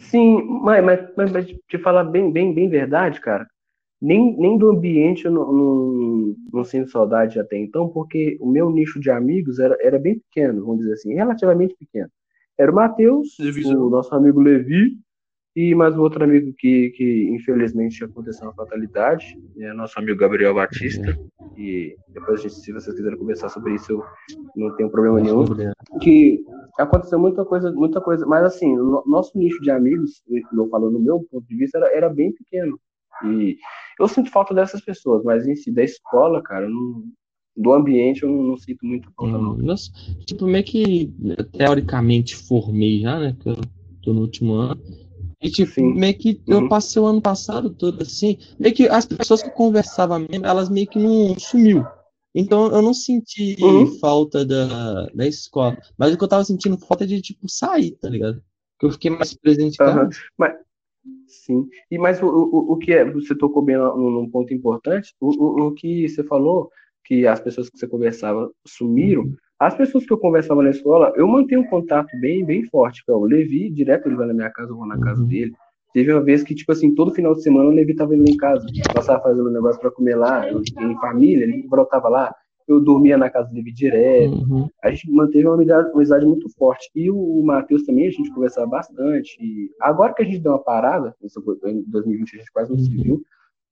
Sim, mas te falar bem verdade, cara, nem do ambiente eu não sinto saudade até então, porque o meu nicho de amigos era bem pequeno, vamos dizer assim, relativamente pequeno. Era o Matheus, o nosso amigo Levi, e mais um outro amigo que infelizmente aconteceu uma fatalidade, é nosso amigo Gabriel Batista, e depois, gente, se vocês quiserem conversar sobre isso, eu não tenho problema nenhum, que aconteceu muita coisa, mas assim, o nosso nicho de amigos, eu falo no meu ponto de vista, era bem pequeno, e eu sinto falta dessas pessoas, mas em si, da escola, cara, do ambiente eu não sinto muito falta, não. Nossa, tipo, meio que teoricamente formei já, né, que eu tô no último ano, e tipo, meio que eu passei o ano passado todo assim, meio que as pessoas que eu conversava mesmo, elas meio que não sumiu. Então eu não senti falta da escola, mas o que eu tava sentindo falta de tipo sair, tá ligado? Que eu fiquei mais presente em casa. Mas, sim, e mas o que é, você tocou bem num ponto importante, o que você falou, que as pessoas que você conversava sumiram. As pessoas que eu conversava na escola, eu mantenho um contato bem forte. Então, o Levi, direto, ele vai na minha casa, eu vou na casa dele. Teve uma vez que, tipo assim, todo final de semana o Levi tava indo lá em casa. Nós tava fazendo um negócio pra comer lá, em família, ele brotava lá. Eu dormia na casa do Levi direto. A gente manteve uma amizade muito forte. E o Matheus também, a gente conversava bastante. E agora que a gente deu uma parada, em 2020 a gente quase não se viu,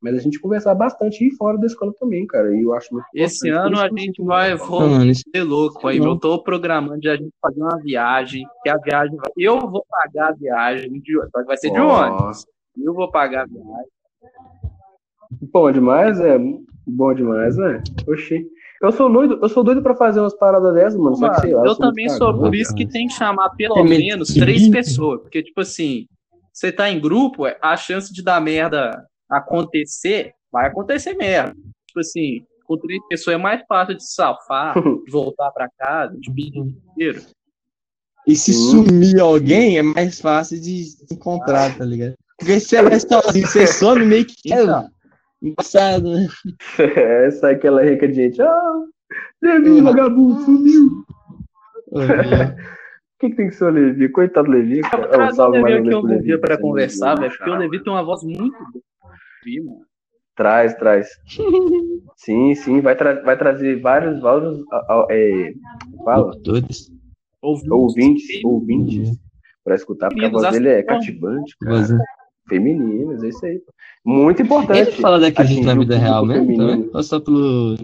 mas a gente conversar bastante e fora da escola também, cara. E eu acho muito esse ano a gente vai ser louco. Aí eu tô programando de a gente fazer uma viagem, que a viagem vai... Eu vou pagar a viagem, só que vai ser de ônibus. Eu vou pagar a viagem. Bom demais, né? Oxi. Eu sou doido pra fazer umas paradas dessas, mano. Só que sei lá. Eu também sou, por isso que tem que chamar pelo menos 3 pessoas. Porque, tipo assim, você tá em grupo, a chance de dar merda acontecer, vai acontecer mesmo. Tipo assim, com 3 pessoas é mais fácil de safar, de voltar pra casa, de pedir dinheiro. E se sumir alguém, é mais fácil de encontrar, tá ligado? Porque você vai sozinho, você some meio que embaçado, né? Essa é aquela rica de gente. Levi, vagabundo, sumiu. O que tem que ser o Levi? Coitado do Levi. Eu salvo mais que eu convia pra conversar, velho, porque o Levi tem uma voz muito boa. Traz. Sim, vai trazer vários ouvintes para escutar, porque a voz dele é cativante, cara. Femininas, é isso aí. Muito importante. Ele fala daquele jeito na vida real mesmo? Também? Ou só pelo...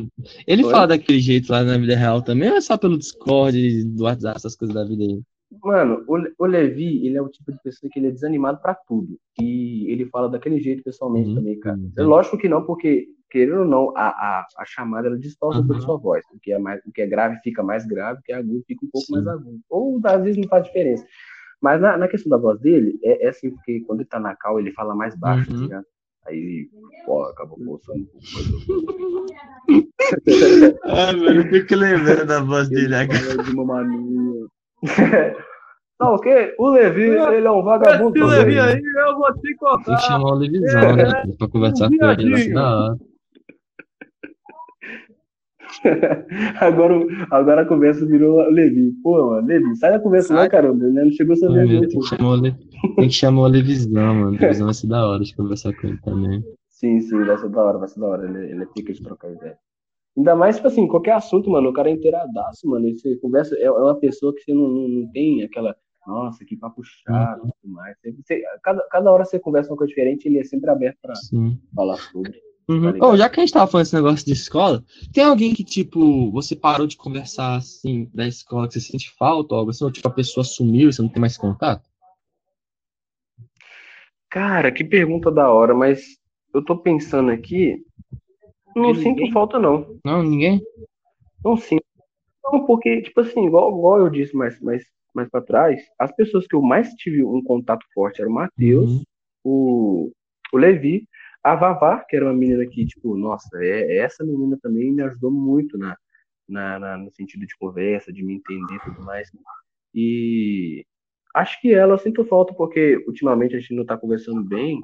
Ele fala daquele jeito lá na vida real também, ou é só pelo Discord, do WhatsApp, essas coisas da vida aí? Mano, o Levi, ele é o tipo de pessoa que ele é desanimado pra tudo. E ele fala daquele jeito pessoalmente também, cara. É lógico que não, porque, querendo ou não, a chamada ela distorce pela sua voz. O que é grave fica mais grave, o que é agudo fica um pouco mais agudo. Ou, às vezes, não faz diferença. Mas na questão da voz dele, é assim, porque quando ele tá na cal, ele fala mais baixo, tá ligado? Aí, pô, acabou forçando. Mano, eu fico lembrando da voz dele. Ele fala de uma mania. Não, o quê? O Levi, ele é um vagabundo. Esse Levi aí, eu vou te contar. Tem que chamar o Levisão, né? Pra conversar com ele. Agora a conversa virou Levi. Pô, mano, Levi, sai da conversa lá, caramba. Ele não chegou a saber. Tem que chamar o Levisão, mano. O Levisão vai ser da hora de conversar com ele também. Sim, vai ser da hora. Ele fica de trocar ideia. Ainda mais, tipo assim, qualquer assunto, mano, o cara é inteiradaço, mano. Você conversa, é uma pessoa que você não tem aquela, nossa, que papo chato, tudo mais. Cada hora você conversa uma coisa diferente, ele é sempre aberto pra falar sobre. Uhum. Oh, já que a gente tava falando desse negócio de escola, tem alguém que, tipo, você parou de conversar, assim, da escola, que você sente falta, ou algo assim, ou tipo, a pessoa sumiu e você não tem mais contato? Cara, que pergunta da hora, mas eu tô pensando aqui. Não sinto falta, não. Não, ninguém? Não sinto. Não, porque, tipo assim, igual eu disse mais pra trás, as pessoas que eu mais tive um contato forte eram o Matheus, o Levi, a Vavá, que era uma menina que, tipo, nossa, essa menina também me ajudou muito no sentido de conversa, de me entender e tudo mais. E acho que ela eu sinto falta, porque ultimamente a gente não tá conversando bem,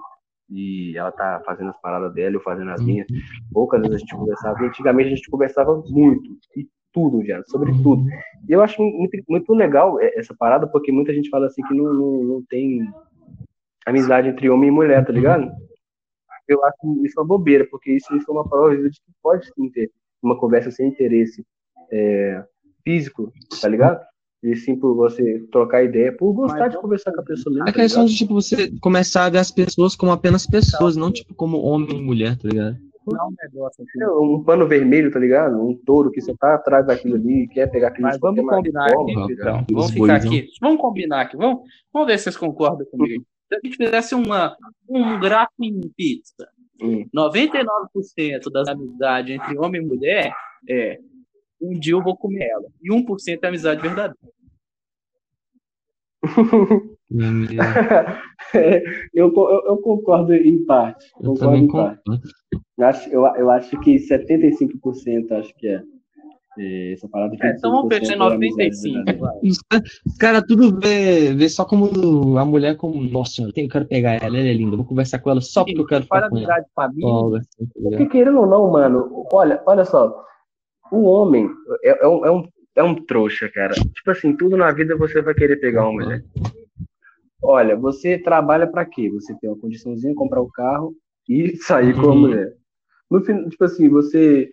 e ela tá fazendo as paradas dela, eu fazendo as minhas. Poucas vezes a gente conversava. Antigamente a gente conversava muito, e tudo, já, sobre tudo. E eu acho muito, muito legal essa parada, porque muita gente fala assim que não tem amizade entre homem e mulher, tá ligado? Eu acho que isso é uma bobeira, porque isso é uma prova de que pode sim ter uma conversa sem interesse físico, tá ligado? E sim, por você trocar ideia, por gostar de conversar com a pessoa mesmo. A questão de, tipo, você começar a ver as pessoas como apenas pessoas, não, tipo, como homem e mulher, tá ligado? Não, um negócio aqui. Um pano vermelho, tá ligado? Um touro que você tá atrás daquilo ali, quer pegar aquilo. Mas vamos combinar aqui, então. Vamos ficar aqui. Vamos combinar aqui. Vamos ver se vocês concordam comigo. Se a gente fizesse um gráfico em pizza, 99% das amizades entre homem e mulher é... um dia eu vou comer ela. E 1% é amizade verdadeira. Eu concordo em parte. Eu acho que 75% acho que é. Essa parada de então vamos fechar 95. Os caras tudo vê só como a mulher como, nossa, eu quero pegar ela, ela é linda, vou conversar com ela só porque eu quero falar com ela. Porque querendo ou não, mano, olha só. O homem é um trouxa, cara. Tipo assim, tudo na vida você vai querer pegar uma mulher. Olha, você trabalha pra quê? Você tem uma condiçãozinha, comprar o carro e sair com a mulher. No final, tipo assim, você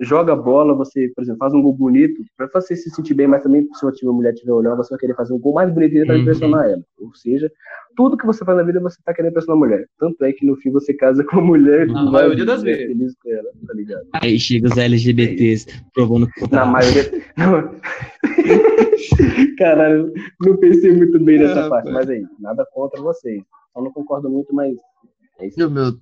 joga bola, você, por exemplo, faz um gol bonito, pra você se sentir bem, mas também se a mulher estiver olhando, você vai querer fazer um gol mais bonito pra impressionar ela. Ou seja, tudo que você faz na vida, você tá querendo impressionar a mulher. Tanto é que no fim você casa com a mulher e na maioria das vezes feliz com ela, tá ligado? Aí chega os LGBTs provando que na maioria. Caralho, não pensei muito bem nessa parte, mas aí, nada contra vocês. Só não concordo muito, mas. É isso.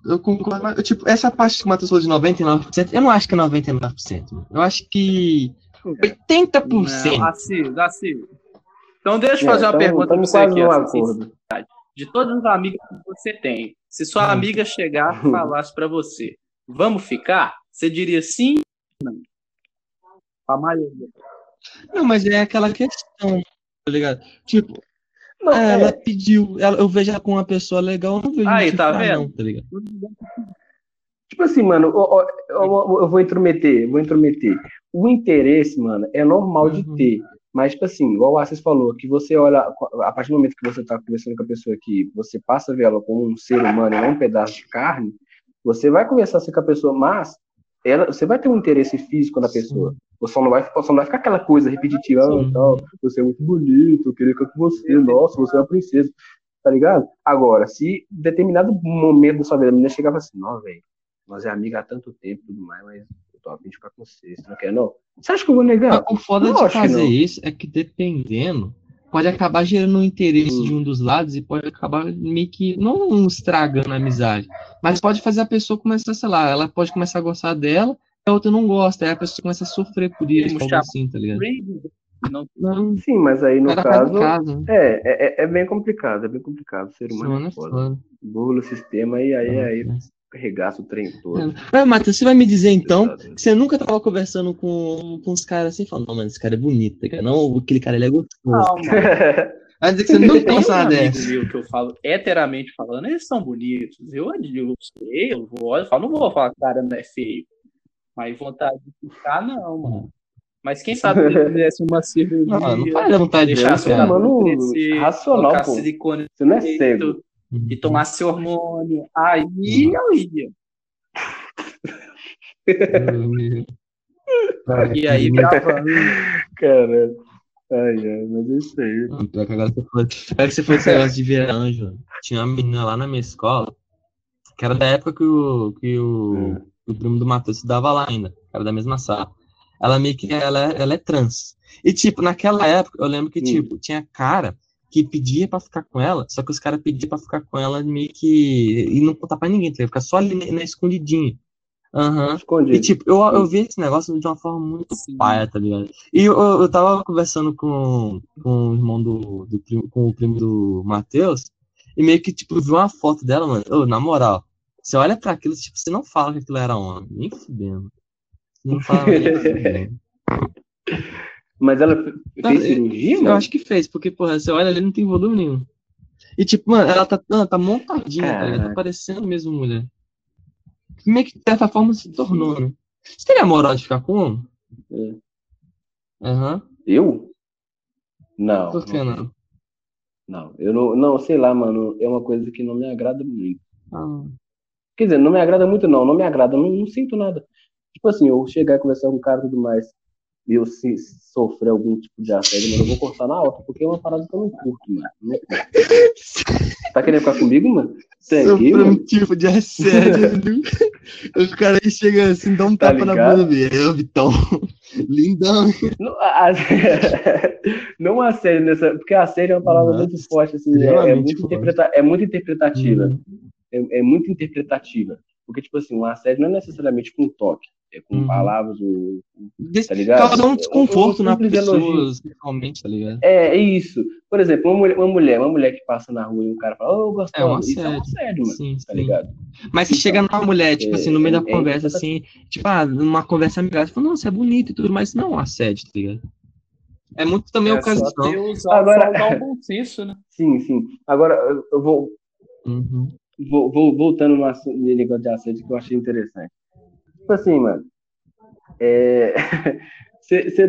Eu concordo, mas, tipo, essa parte que o Matheus falou de 99%, eu não acho que é 99%. Eu acho que 80%. Não, Assis. Então deixa eu fazer uma pergunta pra você aqui, Assis. De todas as amigas que você tem, se sua amiga chegar e falasse pra você, vamos ficar? Você diria sim ou não? A maioria. Não, mas é aquela questão, tá ligado? Tipo... Não, ela pediu, eu vejo ela com uma pessoa legal, eu não vejo. Aí, tá vendo? Não, tá ligado? Tipo assim, mano, eu vou intrometer. O interesse, mano, é normal de ter, mas, tipo assim, igual o Assis falou, que você olha, a partir do momento que você tá conversando com a pessoa que você passa a ver ela como um ser humano e não um pedaço de carne, você vai conversar assim com a pessoa, mas você vai ter um interesse físico na pessoa. Você só não vai ficar aquela coisa repetitiva, tal, você é muito bonito, eu queria ficar com você, nossa, você é uma princesa, tá ligado? Agora, se em determinado momento da sua vida a menina chegava assim, não, velho, nós é amiga há tanto tempo e tudo mais, mas eu tô a fim de ficar com você, você não quer não? Você acha que eu vou negar? O foda de fazer isso é que dependendo, pode acabar gerando um interesse de um dos lados e pode acabar meio que, não estragando a amizade, mas pode fazer a pessoa começar, sei lá, ela pode começar a gostar dela, a outra não gosta, aí a pessoa começa a sofrer por isso, assim, tá ligado? Não. Sim, mas aí no caso é bem complicado, o ser humano burla o sistema e aí regaça o trem todo. Ué, Matheus, você vai me dizer então que você nunca tava conversando com uns caras assim, falando, não, mano, esse cara é bonito, cara. Não, aquele cara, ele é gostoso. Não, vai dizer que você nunca tem uma dessa. Meu, que eu falo, heteramente falando, eles são bonitos. Eu sei, eu falo, não vou falar que o cara não é feio. Mas vontade de ficar, não, mano. Mas quem sabe se ele fizesse uma cirurgia... Não, não faz a vontade de deixar seu mano racional, pô. Silicone você não é cego. E tomasse hormônio. Aí eu ia. E aí, gravando. Caralho. Ai, mas é isso aí. Pior que você foi esse negócio de verão, João. Tinha uma menina lá na minha escola, que era da época que o primo do Matheus estudava lá ainda. Era da mesma sala. Ela meio que ela é trans. E, tipo, naquela época, eu lembro que, tipo, tinha cara que pedia pra ficar com ela, só que os caras pediam pra ficar com ela meio que... E não contar pra ninguém, ficar só ali na escondidinha. Escondido. E, tipo, eu vi esse negócio de uma forma muito paia, tá ligado? E eu tava conversando com o irmão com o primo do Matheus, e meio que, tipo, vi uma foto dela, mano. Ô, na moral, você olha pra aquilo, tipo, você não fala que aquilo era homem. Nem fudendo. Não fala mesmo. Mas ela fez cirurgia? Eu acho que fez, porque, porra, você olha ali, não tem volume nenhum. E, tipo, mano, ela tá montadinha, cara. Ela tá parecendo mesmo mulher. Meio que, de certa forma, se tornou, né? Você teria moral de ficar com homem? Eu? Não. Por que não? Não, eu não, sei lá, mano. É uma coisa que não me agrada muito. Quer dizer, não me agrada muito, não. Não me agrada, não sinto nada. Tipo assim, eu chegar e conversar com o cara e tudo mais, e eu se sofrer algum tipo de assédio, mano, eu vou cortar na alta, porque é uma parada que eu não curto, mano. Tá querendo ficar comigo, mano? Sofrer um tipo de assédio. Os caras aí chegam assim, dão um tapa na bunda dele. Eu, Vitão, lindão. Não assédio nessa, porque assédio é uma palavra muito forte, assim, é muito interpretativa. É muito interpretativa. Porque, tipo assim, um assédio não é necessariamente com toque, é com palavras, tá ligado? Causa um desconforto na pessoa, principalmente, tá ligado? É isso. Por exemplo, uma mulher que passa na rua e um cara fala, eu gosto disso, é um assédio, mano, tá ligado? Mas se chega numa mulher, tipo assim, no meio da conversa, assim, tipo, numa conversa amigável, você fala, não, você é bonito e tudo, mas não é um assédio, tá ligado? É muito também o caso de agora dá um bom senso, né? Sim. Agora, eu vou... Voltando no negócio de assédio que eu achei interessante. Tipo assim, mano, você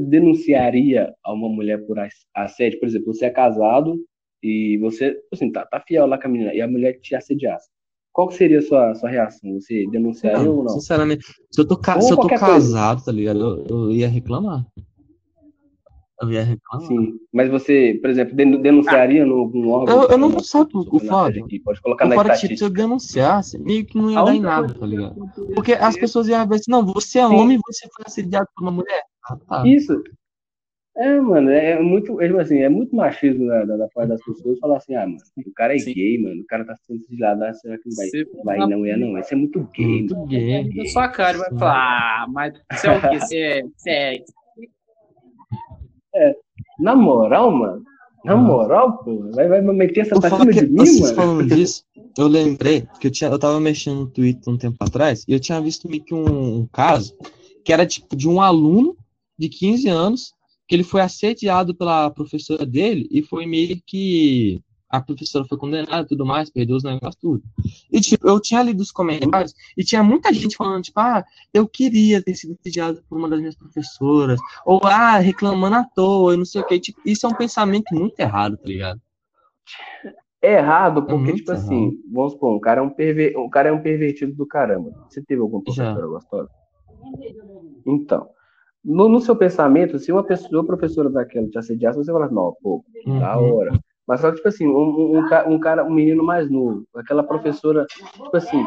denunciaria a uma mulher por assédio? Por exemplo, você é casado e você, assim, tá fiel lá com a menina e a mulher te assediasse. Qual que seria a sua reação? Você denunciaria ou não? Sinceramente, se eu tô casado, tá ligado? Eu ia reclamar. Sim, mas você, por exemplo, denunciaria em algum órgão? Eu não sabe o foda. Pode colocar na estatística. Se eu denunciasse, meio que não ia dar em nada, tá ligado? Porque as pessoas iam ver assim, não, você é homem e você foi assediado por uma mulher. Isso. É, mano, é muito, assim, é muito machismo da parte das pessoas falar assim, mano, o cara é gay, mano, o cara tá sendo sigilado, será que vai não é, não, esse é muito gay, mano. É só a cara vai falar, mas você é o quê? Você é... Na moral, mano. Na moral, pô. Vai meter essa tacinha de mim, mano. Falando disso, eu lembrei que eu tava mexendo no Twitter um tempo atrás e eu tinha visto meio que um caso que era tipo de um aluno de 15 anos que ele foi assediado pela professora dele e foi meio que... A professora foi condenada e tudo mais, perdeu os negócios, tudo. E, tipo, eu tinha lido os comentários e tinha muita gente falando, tipo, eu queria ter sido assediado por uma das minhas professoras. Ou, reclamando à toa e não sei o que. Tipo, isso é um pensamento muito errado, tá ligado? É errado porque, tipo errado. Assim, vamos supor, o cara é um pervertido do caramba. Você teve alguma professora gostosa? Então... No seu pensamento, se uma professora daquela te assediasse, você fala, não, pô, da hora. Mas só que, tipo assim, um menino mais novo, aquela professora, tipo assim,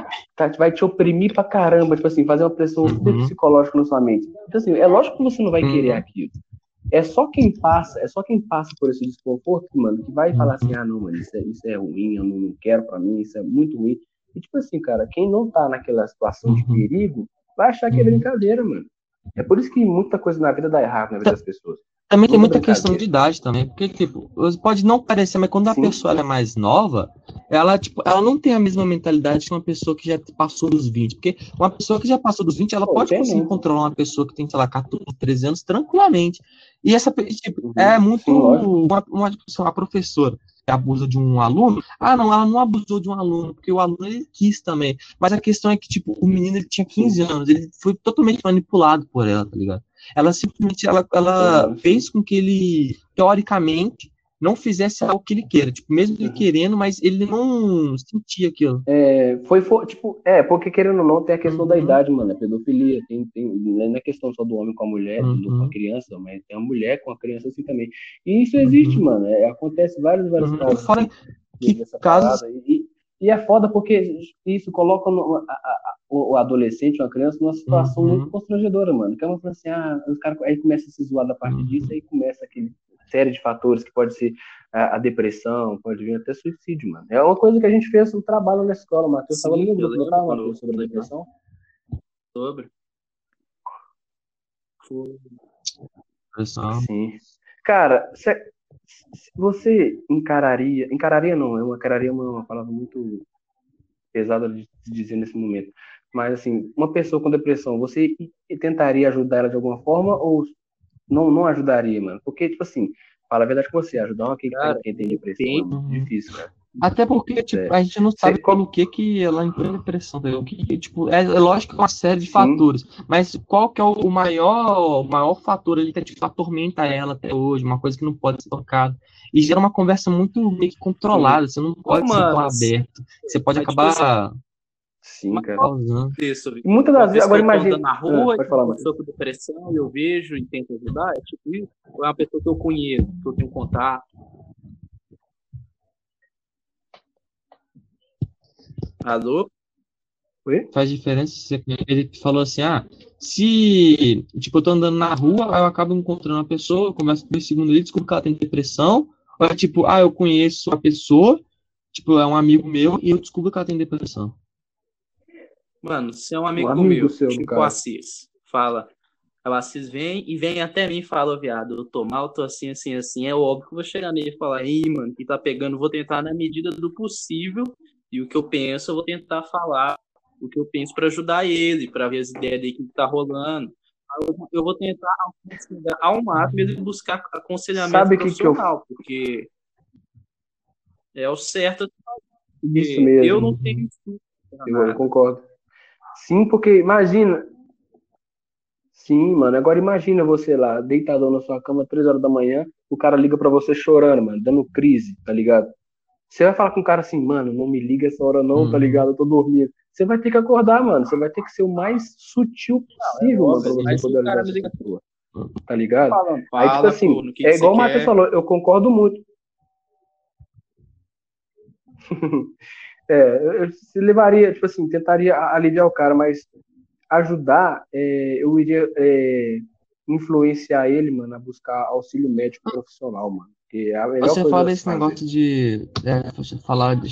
vai te oprimir pra caramba, tipo assim, fazer uma pressão psicológica na sua mente. Então, assim, é lógico que você não vai querer aquilo. É só quem passa por esse desconforto, mano, que vai falar assim, não, mano, isso é ruim, eu não quero pra mim, isso é muito ruim. E, tipo assim, cara, quem não tá naquela situação de perigo, vai achar que é brincadeira, mano. É por isso que muita coisa na vida dá errado na vida das pessoas. Também tem muita questão de idade também, porque, tipo, pode não parecer, mas quando a pessoa ela é mais nova, ela, tipo, ela não tem a mesma mentalidade que uma pessoa que já passou dos 20, porque uma pessoa que já passou dos 20, ela pode conseguir controlar uma pessoa que tem, sei lá, 14, 13 anos tranquilamente, e essa, tipo, é muito, uma professora que abusa de um aluno, ah, não, ela não abusou de um aluno, porque o aluno, ele quis também, mas a questão é que, tipo, o menino, ele tinha 15 anos, ele foi totalmente manipulado por ela, tá ligado? Ela simplesmente, ela fez com que ele, teoricamente, não fizesse algo que ele queira, tipo, mesmo ele querendo, mas ele não sentia aquilo. Porque querendo ou não, tem a questão da idade, mano, a pedofilia, não é questão só do homem com a mulher, com a criança, mas tem a mulher com a criança assim também. E isso existe, mano, acontece vários casos. Fora que casos... E é foda porque isso coloca o adolescente, uma criança, numa situação muito constrangedora, mano. Que é uma coisa assim, os caras aí começam a se zoar da parte disso, aí começa aquele série de fatores que pode ser a depressão, pode vir até suicídio, mano. É uma coisa que a gente fez no trabalho na escola, o Matheus estava lembrando, não estava, Matheus, sobre a depressão? Sim. Cara, você encararia não, encararia é uma palavra muito pesada de dizer nesse momento, mas assim, uma pessoa com depressão, você tentaria ajudar ela de alguma forma ou não ajudaria, mano? Porque, tipo assim, fala a verdade com você, ajudar quem tem depressão é muito difícil, cara. Até porque, tipo, a gente não sabe como que ela impõe depressão, entendeu? Que, tipo, é lógico que é uma série de fatores, mas qual que é o maior fator ali que, tipo, atormenta ela até hoje, uma coisa que não pode ser tocada. E gera uma conversa muito meio que controlada, você não pode ser tão aberto, você pode acabar... Sim, cara. Muitas das vezes, agora imagina... na rua, pode falar, uma pessoa com depressão, eu vejo e tento ajudar, é tipo isso, ou é uma pessoa que eu conheço, que eu tenho contato... Alô? Oi? Faz diferença. Ele falou assim, se, tipo, eu tô andando na rua, aí eu acabo encontrando uma pessoa, eu começo por segundo ali, descubro que ela tem depressão, ou é tipo, eu conheço a pessoa, tipo, é um amigo meu, e eu descubro que ela tem depressão. Mano, se é um amigo meu, seu, tipo, cara. O Assis, fala, o Assis vem até mim e fala, viado, eu tô mal, tô assim, assim, assim, é óbvio que eu vou chegar nele e falar, mano, que tá pegando, vou tentar na medida do possível, e o que eu penso, eu vou tentar falar o que eu penso para ajudar ele, para ver as ideias dele que tá rolando. Eu vou tentar aconselhar ao máximo ele buscar aconselhamento profissional, porque é o certo. Isso mesmo. Eu não tenho estudo. Eu concordo. Sim, porque imagina. Sim, mano. Agora imagina você lá, deitadão na sua cama, 3h da manhã, o cara liga para você chorando, mano, dando crise, tá ligado? Você vai falar com o cara assim, mano, não me liga essa hora não, tá ligado? Eu tô dormindo. Você vai ter que acordar, mano. Você vai ter que ser o mais sutil possível, mano, pra você poder ajudar essa pessoa. Tá ligado? Aí, tipo assim, é igual o Matheus falou, eu concordo muito. Eu levaria, tipo assim, tentaria aliviar o cara, mas ajudar, eu iria influenciar ele, mano, a buscar auxílio médico profissional, mano. Você fala desse negócio de falar pra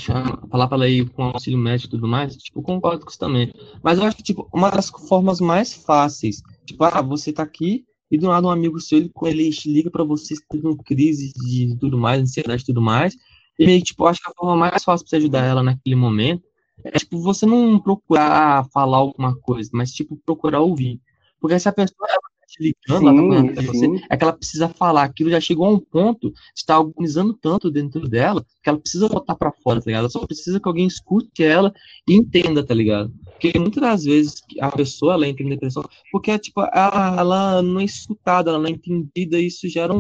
ela aí com auxílio médico e tudo mais, tipo, concordo com isso também. Mas eu acho que, tipo, uma das formas mais fáceis, tipo, você tá aqui e do nada um amigo seu, ele liga pra você, tendo crise de tudo mais, ansiedade e tudo mais, e, tipo, eu acho que a forma mais fácil pra você ajudar ela naquele momento é, tipo, você não procurar falar alguma coisa, mas, tipo, procurar ouvir. Porque se a pessoa... te ligando, ela tá você, é que ela precisa falar, aquilo já chegou a um ponto de estar agonizando tanto dentro dela que ela precisa botar pra fora, tá ligado? Ela só precisa que alguém escute ela e entenda, tá ligado? Porque muitas das vezes a pessoa, ela entra em depressão porque, tipo, ela não é escutada, ela não é entendida, e isso gera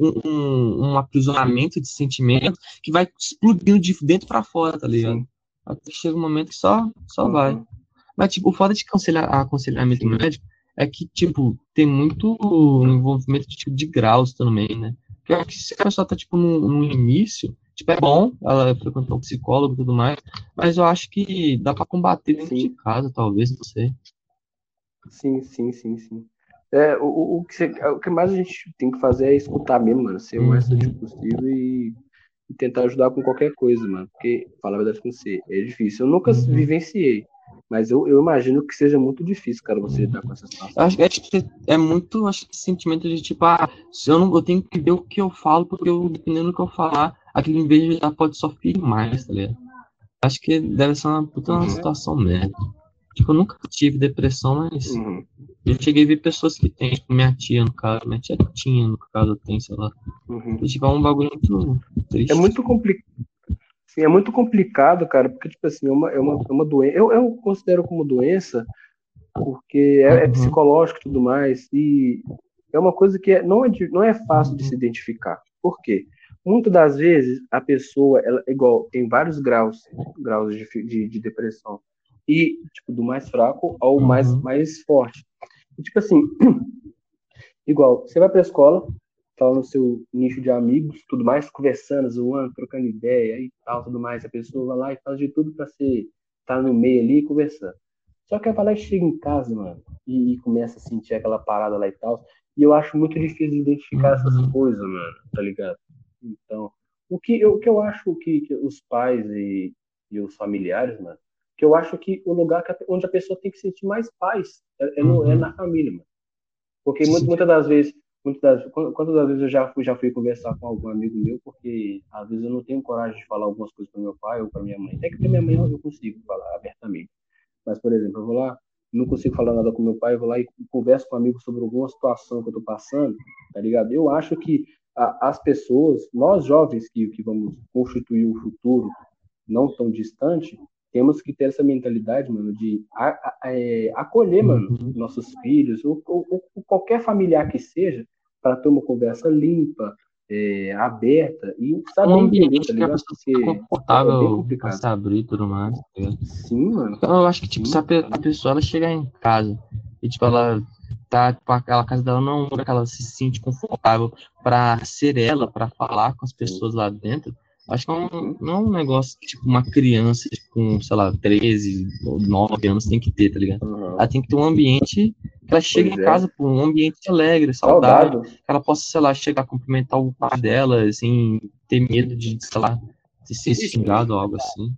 um aprisionamento de sentimento que vai explodindo de dentro pra fora, tá ligado? Sim. Até que chega um momento que só vai. Mas, tipo, o foda de aconselhamento médico é que, tipo, tem muito envolvimento de, tipo, de graus também, né? Porque eu acho que se a pessoa tá, tipo, no início, tipo, é bom ela frequentar um psicólogo e tudo mais, mas eu acho que dá pra combater dentro de casa, talvez, não sei. Sim. O que mais a gente tem que fazer é escutar mesmo, mano, ser o mais sutil possível e tentar ajudar com qualquer coisa, mano, porque, falar a verdade com você, é difícil. Eu nunca vivenciei Mas eu imagino que seja muito difícil, cara, você lidar com essa situação. Acho que sentimento de tipo, eu tenho que ver o que eu falo, porque eu, dependendo do que eu falar, aquele inveja já pode só firmar, tá ligado? Acho que deve ser uma puta situação merda. Tipo, eu nunca tive depressão, mas eu cheguei a ver pessoas que têm, tipo, minha tia, no caso, tem, sei lá. E, tipo, é um bagulho muito triste. É muito complicado, cara, porque, tipo assim, é uma doença. Eu considero como doença, porque é psicológico e tudo mais, e é uma coisa que não é fácil de se identificar. Por quê? Muitas das vezes, a pessoa, ela tem vários graus de depressão, e, tipo, do mais fraco ao mais forte. E, tipo assim, você vai pra escola, tá no seu nicho de amigos, tudo mais, conversando, zoando, trocando ideia e tal, tudo mais. A pessoa vai lá e faz de tudo pra você tá no meio ali e conversando. Só que ela vai lá e chega em casa, mano, e começa a sentir aquela parada lá e tal. E eu acho muito difícil identificar essas coisas, mano, tá ligado? Então, o que eu acho que os pais e os familiares, mano, que eu acho que o lugar onde a pessoa tem que sentir mais paz é na família, mano. Porque quantas das vezes eu já fui conversar com algum amigo meu, porque às vezes eu não tenho coragem de falar algumas coisas para meu pai ou para minha mãe. Até que para minha mãe eu consigo falar abertamente. Mas, por exemplo, eu vou lá, não consigo falar nada com meu pai, eu vou lá e converso com um amigo sobre alguma situação que eu tô passando, tá ligado? Eu acho que as pessoas, nós jovens que vamos constituir um futuro não tão distante, temos que ter essa mentalidade, mano, de acolher, mano, nossos filhos, ou qualquer familiar que seja, para ter uma conversa limpa, aberta, e saber entender, tá ligado? Porque confortável, é bem complicado. Se abrir tudo mais. Sim, mano. Então, eu acho que, tipo, se a pessoa ela chegar em casa e, tipo, ela tá, tipo, aquela casa dela não é um lugar que ela se sente confortável para ser ela, para falar com as pessoas lá dentro, acho que não é um negócio que, tipo, uma criança com, tipo, sei lá, 13 ou 9 anos tem que ter, tá ligado? Ela tem que ter um ambiente que ela chega em casa, por um ambiente alegre, saudável, que ela possa, sei lá, chegar a cumprimentar o pai dela, sem ter medo de, sei lá, de ser xingado ou algo assim.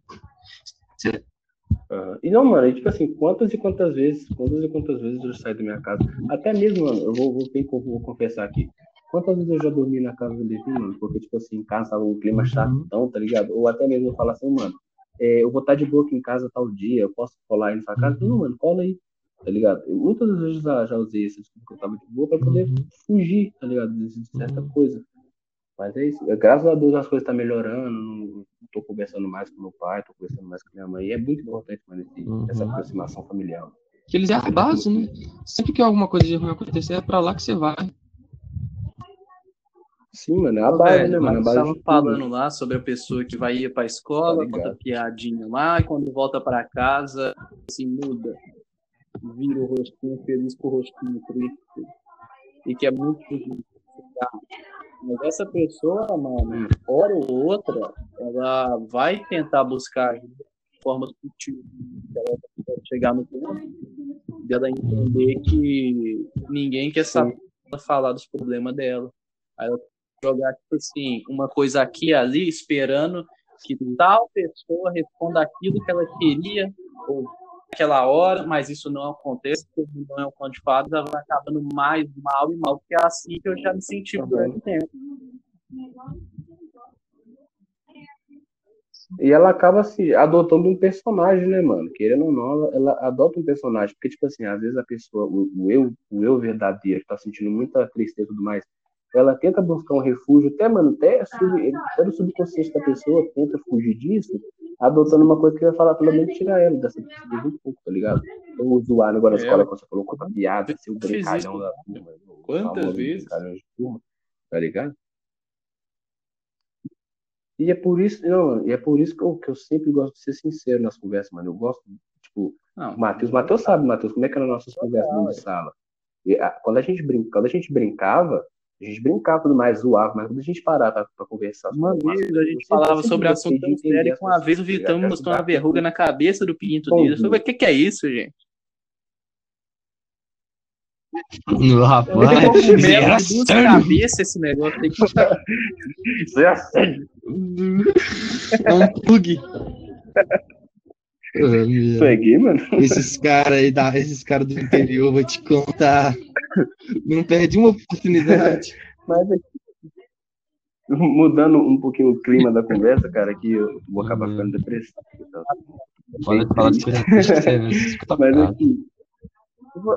E não, mano, tipo assim, quantas e quantas vezes eu saio da minha casa, até mesmo, mano, eu vou confessar aqui, quantas vezes eu já dormi na casa do Levi, mano? Porque, tipo assim, em casa tava um clima chatão, tá ligado? Ou até mesmo eu falar assim, mano, eu vou estar de boa aqui em casa tal dia, eu posso colar aí na sua casa? Não, mano, cola aí, tá ligado? Eu, muitas vezes eu já usei esse desculpa que eu tava de boa pra poder fugir, tá ligado? De certa coisa. Mas é isso. Graças a Deus as coisas tá melhorando, não tô conversando mais com meu pai, tô conversando mais com minha mãe. E é muito importante, mano, essa aproximação familiar. Que eles é a base, né? Sempre que alguma coisa de ruim acontecer, é pra lá que você vai. Sim, mano, é a base, né, mano? Estavam falando lá sobre a pessoa que vai ir pra escola, tá, conta piadinha lá, e quando volta pra casa, se muda, vira o rostinho feliz com o rostinho triste, e que é muito difícil. Mas essa pessoa, mano, hora ou outra, ela vai tentar buscar de forma sutil, ela vai chegar no ponto de ela entender que ninguém quer saber falar dos problemas dela. Aí ela jogar, tipo assim, uma coisa aqui e ali, esperando que tal pessoa responda aquilo que ela queria ou naquela hora, mas isso não acontece, porque não é um conto de fadas, ela vai acabando mais mal e mal, porque é assim que eu já me senti durante o tempo. E ela acaba se adotando um personagem, né, mano? Querendo ou não, ela adota um personagem, porque, tipo assim, às vezes a pessoa, o eu verdadeiro, tá sentindo muita tristeza e tudo mais, ela tenta buscar um refúgio, até no subconsciente da pessoa tenta fugir disso, adotando uma coisa que vai falar, pelo menos tirar ela dessa pessoa um pouco, tá ligado? Ou zoar agora na escola, quando você falou, conta piada, seu brincalhão da turma. Quantas vezes? Tá ligado? E é por isso, que eu sempre gosto de ser sincero nas conversas, mano. Eu gosto, tipo, Matheus sabe, Matheus, como é que eram nossas conversas dentro de sala? Quando a gente brincava, a gente brincava tudo mais, zoava, mas quando a gente parava pra conversar... A gente falava sobre assunto tão sério que uma vez o Vitão me mostrou uma verruga na cabeça do pinto dele. Eu falei, o que é isso, gente? Rapaz, duas cabeças esse negócio. É um plug. Peguei, mano. Esses caras aí, esses caras do interior, vou te contar. Não perde uma oportunidade. Mas aqui, mudando um pouquinho o clima da conversa, cara, que eu vou acabar ficando depressivo. Então. Pode falar de coisa triste, né? Mas aqui,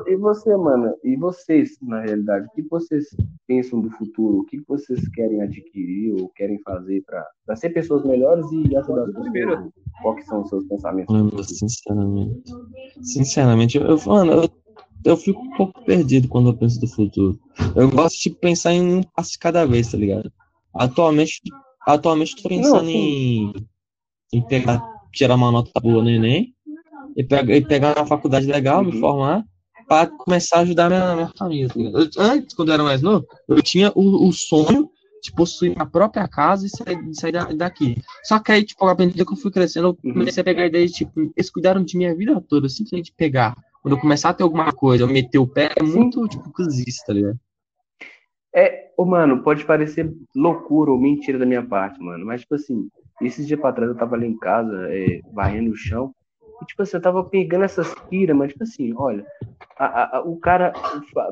e você, mano, e vocês, na realidade, o que vocês pensam do futuro? O que vocês querem adquirir ou querem fazer para ser pessoas melhores e ajudar as pessoas? Quais são os seus pensamentos? Mano, sinceramente, eu fico um pouco perdido quando eu penso do futuro. Eu gosto de pensar em um passo de cada vez, tá ligado? Atualmente tô pensando em pegar, tirar uma nota boa no Enem e pegar uma faculdade legal, me formar, para começar a ajudar minha família. Antes, quando eu era mais novo, eu tinha o sonho de possuir minha própria casa e sair daqui. Só que aí, tipo, à medida que eu fui crescendo, eu comecei a pegar ideias, tipo, eles cuidaram de minha vida toda, eu simplesmente pegar. Quando eu começar a ter alguma coisa, eu meter o pé, é muito, tipo, cuzista, tá ligado? Mano, pode parecer loucura ou mentira da minha parte, mano, mas, tipo assim, esses dias pra trás eu tava ali em casa, varrendo o chão, e, tipo assim, eu tava pegando essas piras, mas, tipo assim, olha, o cara,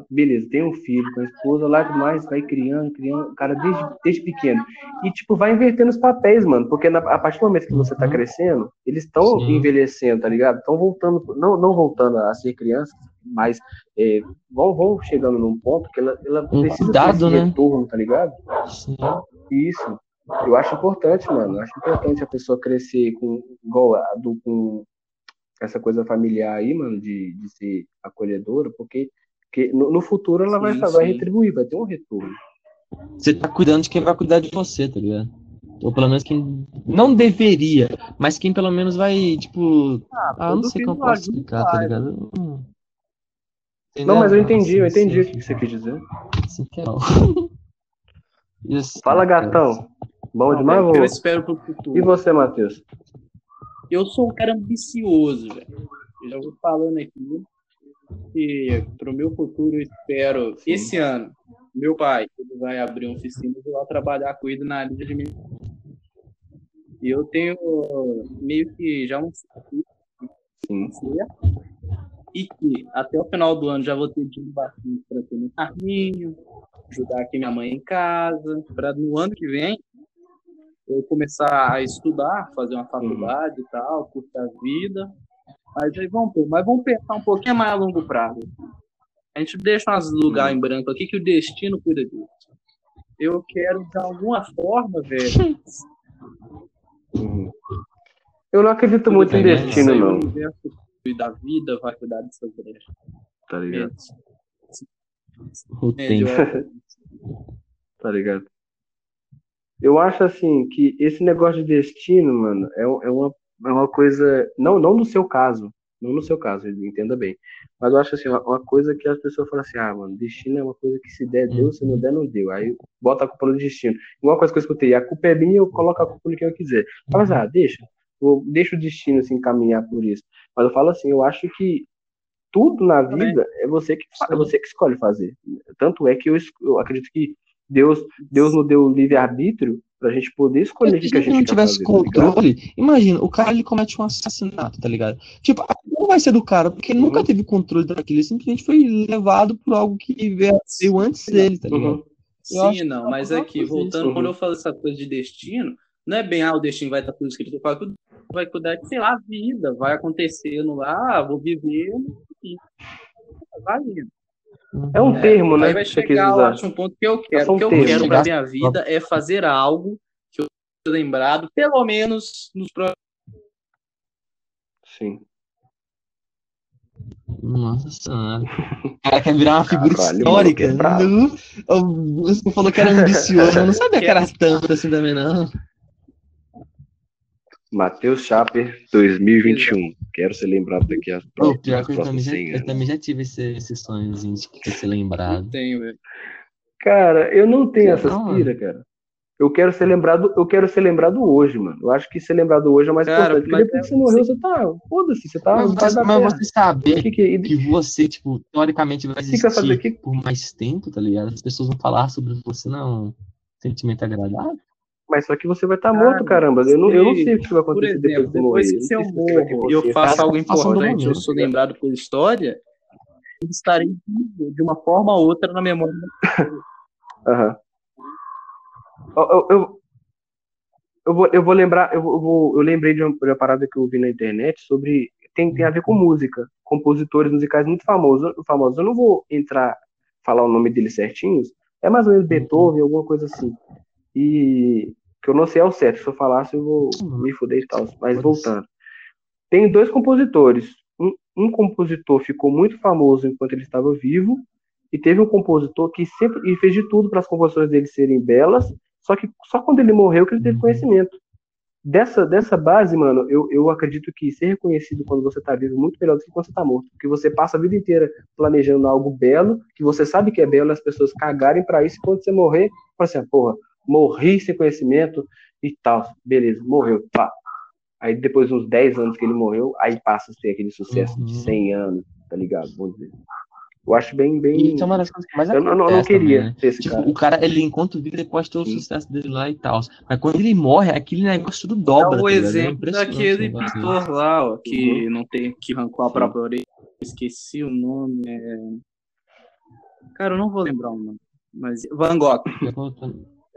beleza, tem um filho com a esposa lá e tudo mais, vai criando, o cara desde pequeno, e, tipo, vai invertendo os papéis, mano, porque a partir do momento que você tá crescendo, eles estão envelhecendo, tá ligado? Estão voltando, não voltando a ser criança, mas vão chegando num ponto que ela precisa desse retorno, tá ligado? Sim. Isso. Eu acho importante, mano. Eu acho importante a pessoa crescer com essa coisa familiar aí, mano, de ser acolhedora, porque no futuro ela vai retribuir, vai ter um retorno. Você tá cuidando de quem vai cuidar de você, tá ligado? Ou pelo menos quem não deveria, mas quem pelo menos vai, tipo... eu não sei como eu posso explicar, tá ligado? Não, mas eu entendi o que você quis dizer. Isso. Fala, gatão. Bom demais, velho. Eu espero pro futuro. E você, Matheus? Eu sou um cara ambicioso, velho. Eu já vou falando aqui que pro meu futuro eu espero, esse ano, meu pai ele vai abrir uma oficina e vou lá trabalhar com ele na área de alimentação. E eu tenho meio que já um certo. E que até o final do ano já vou ter dinheiro bastante para ter meu carrinho, ajudar aqui minha mãe em casa, para no ano que vem eu começar a estudar, fazer uma faculdade e tal, curtir a vida. Mas aí vamos pensar um pouquinho mais a longo prazo. A gente deixa uns lugares em branco aqui que o destino cuida disso. Eu quero, de alguma forma, velho. Eu não acredito muito em destino, não. Da vida, vai cuidar de suas brechas. Tá ligado? Tá ligado? Eu acho, assim, que esse negócio de destino, mano, é uma coisa... Não no seu caso. Não no seu caso, entenda bem. Mas eu acho, assim, uma coisa que as pessoas falam assim, mano, destino é uma coisa que se der, deu, se não der, não deu. Aí bota a culpa no destino. Uma coisa que eu escutei, a culpa é minha, eu coloco a culpa no que eu quiser. Mas, deixa o destino se encaminhar por isso. Mas eu falo assim, eu acho que tudo na vida é você que escolhe fazer. Tanto é que eu acredito que Deus nos deu o livre-arbítrio pra gente poder escolher o que a gente quer fazer. Se não tivesse controle, tá, imagina, o cara ele comete um assassinato, tá ligado? Tipo, não vai ser do cara, porque ele nunca teve controle daquilo, ele simplesmente foi levado por algo que veio antes dele, tá ligado? Sim, não, mas aqui, voltando, quando eu falo essa coisa de destino, não é bem, o destino vai estar tudo escrito, eu falo que vai cuidar de, sei lá, a vida, vai acontecendo lá, vou viver, enfim. Vai indo. É um termo, né? Vai chegar, eu acho, um ponto que eu quero. O que eu quero pra minha vida é fazer algo que eu seja lembrado, pelo menos nos próximos. Sim. Nossa Senhora. O cara quer virar uma figura histórica. Você falou que era ambicioso, eu não sabia que era tanto assim também, não. Matheus Chaper 2021. Quero ser lembrado daqui a próximas 100 anos. Eu também já tive esse sonho de querer ser lembrado. Eu tenho, velho. Cara, eu não tenho essas piras, cara. Eu quero ser lembrado hoje, mano. Eu acho que ser lembrado hoje é mais importante. Porque depois que você morreu, você tá... Foda-se, você tá... Mas você saber que você, tipo, teoricamente vai existir por mais tempo, tá ligado? As pessoas vão falar sobre você, não... Sentimento agradável. Mas só que você vai estar morto, caramba. Eu não sei o que vai acontecer depois de morrer. Depois que eu morro e eu faço algo importante, eu sou lembrado por história, eu estarei de uma forma ou outra na memória. Aham. Eu lembrei de uma parada que eu vi na internet sobre... Tem a ver com música. Compositores musicais muito famosos. Eu não vou entrar, falar o nome deles certinhos. É mais ou menos Beethoven, alguma coisa assim. E que eu não sei ao certo. Se eu falasse, eu vou me fuder e tal. Mas voltando. Tem dois compositores. Um compositor ficou muito famoso enquanto ele estava vivo. E teve um compositor que sempre fez de tudo para as composições dele serem belas. Só que só quando ele morreu que ele teve conhecimento. Dessa base, mano, eu acredito que ser reconhecido quando você tá vivo é muito melhor do que quando você tá morto. Porque você passa a vida inteira planejando algo belo, que você sabe que é belo, as pessoas cagarem pra isso, e quando você morrer, fala assim, porra, morri sem conhecimento e tal. Beleza, morreu, pá. Aí depois de uns 10 anos que ele morreu, aí passa a ser aquele sucesso de 100 anos, tá ligado? Vamos dizer. Eu acho bem... Isso é uma das coisas que mais acontece. Eu não queria também, né? Ter esse tipo, cara. O cara, ele enquanto vive, ele pode ter o sucesso dele lá e tal. Mas quando ele morre, aquele negócio tudo dobra. Dá o exemplo daquele pintor lá, ó, que não tem que arrancou a própria orelha. Esqueci o nome. Cara, eu não vou lembrar o nome. Mas Van Gogh.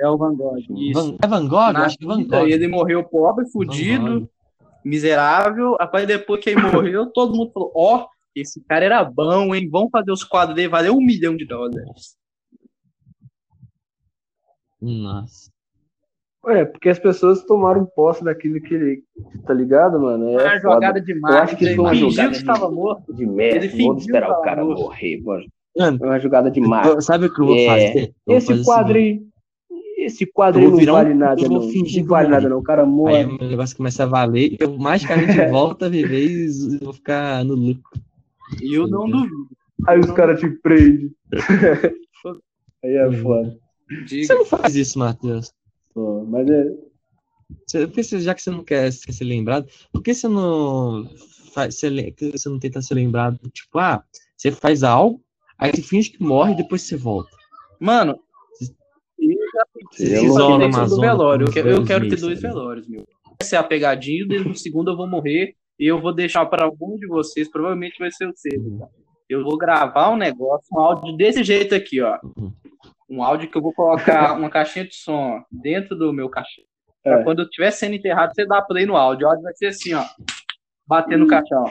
É o Van Gogh. Isso. É Van Gogh? Acho que é Van Gogh. Ele morreu pobre, fudido, miserável. Aí depois que ele morreu, todo mundo falou, ó... Esse cara era bom, hein? Vamos fazer os quadros dele, valeu $1 milhão. Nossa. É, porque as pessoas tomaram posse daquilo que ele... Tá ligado, mano? É uma jogada de marketing. Ele fingiu que estava morto. De merda, vamos esperar o cara morrer, mano. É uma jogada de marketing. Sabe o que eu vou fazer? Esse quadro aí... Esse quadro não vale nada, não. Não vale nada, não. O cara morre. Aí o negócio começa a valer. E mais que a gente volta a viver e eu vou ficar no lucro. E eu não duvido. Aí os caras te prendem. Aí é foda. Você não faz isso, Matheus. Pô, mas já que você não quer ser lembrado, por que você não tenta ser lembrado? Tipo, você faz algo, aí você finge que morre e depois você volta. Mano, eu quero ter 2 velórios, meu. Essa é a pegadinha, no segundo eu vou morrer. E eu vou deixar para algum de vocês, provavelmente vai ser o seu. Eu vou gravar um negócio, um áudio desse jeito aqui, ó. Um áudio que eu vou colocar uma caixinha de som ó, dentro do meu caixão. Pra quando eu estiver sendo enterrado, você dá play no áudio. O áudio vai ser assim, ó. Bater no caixão.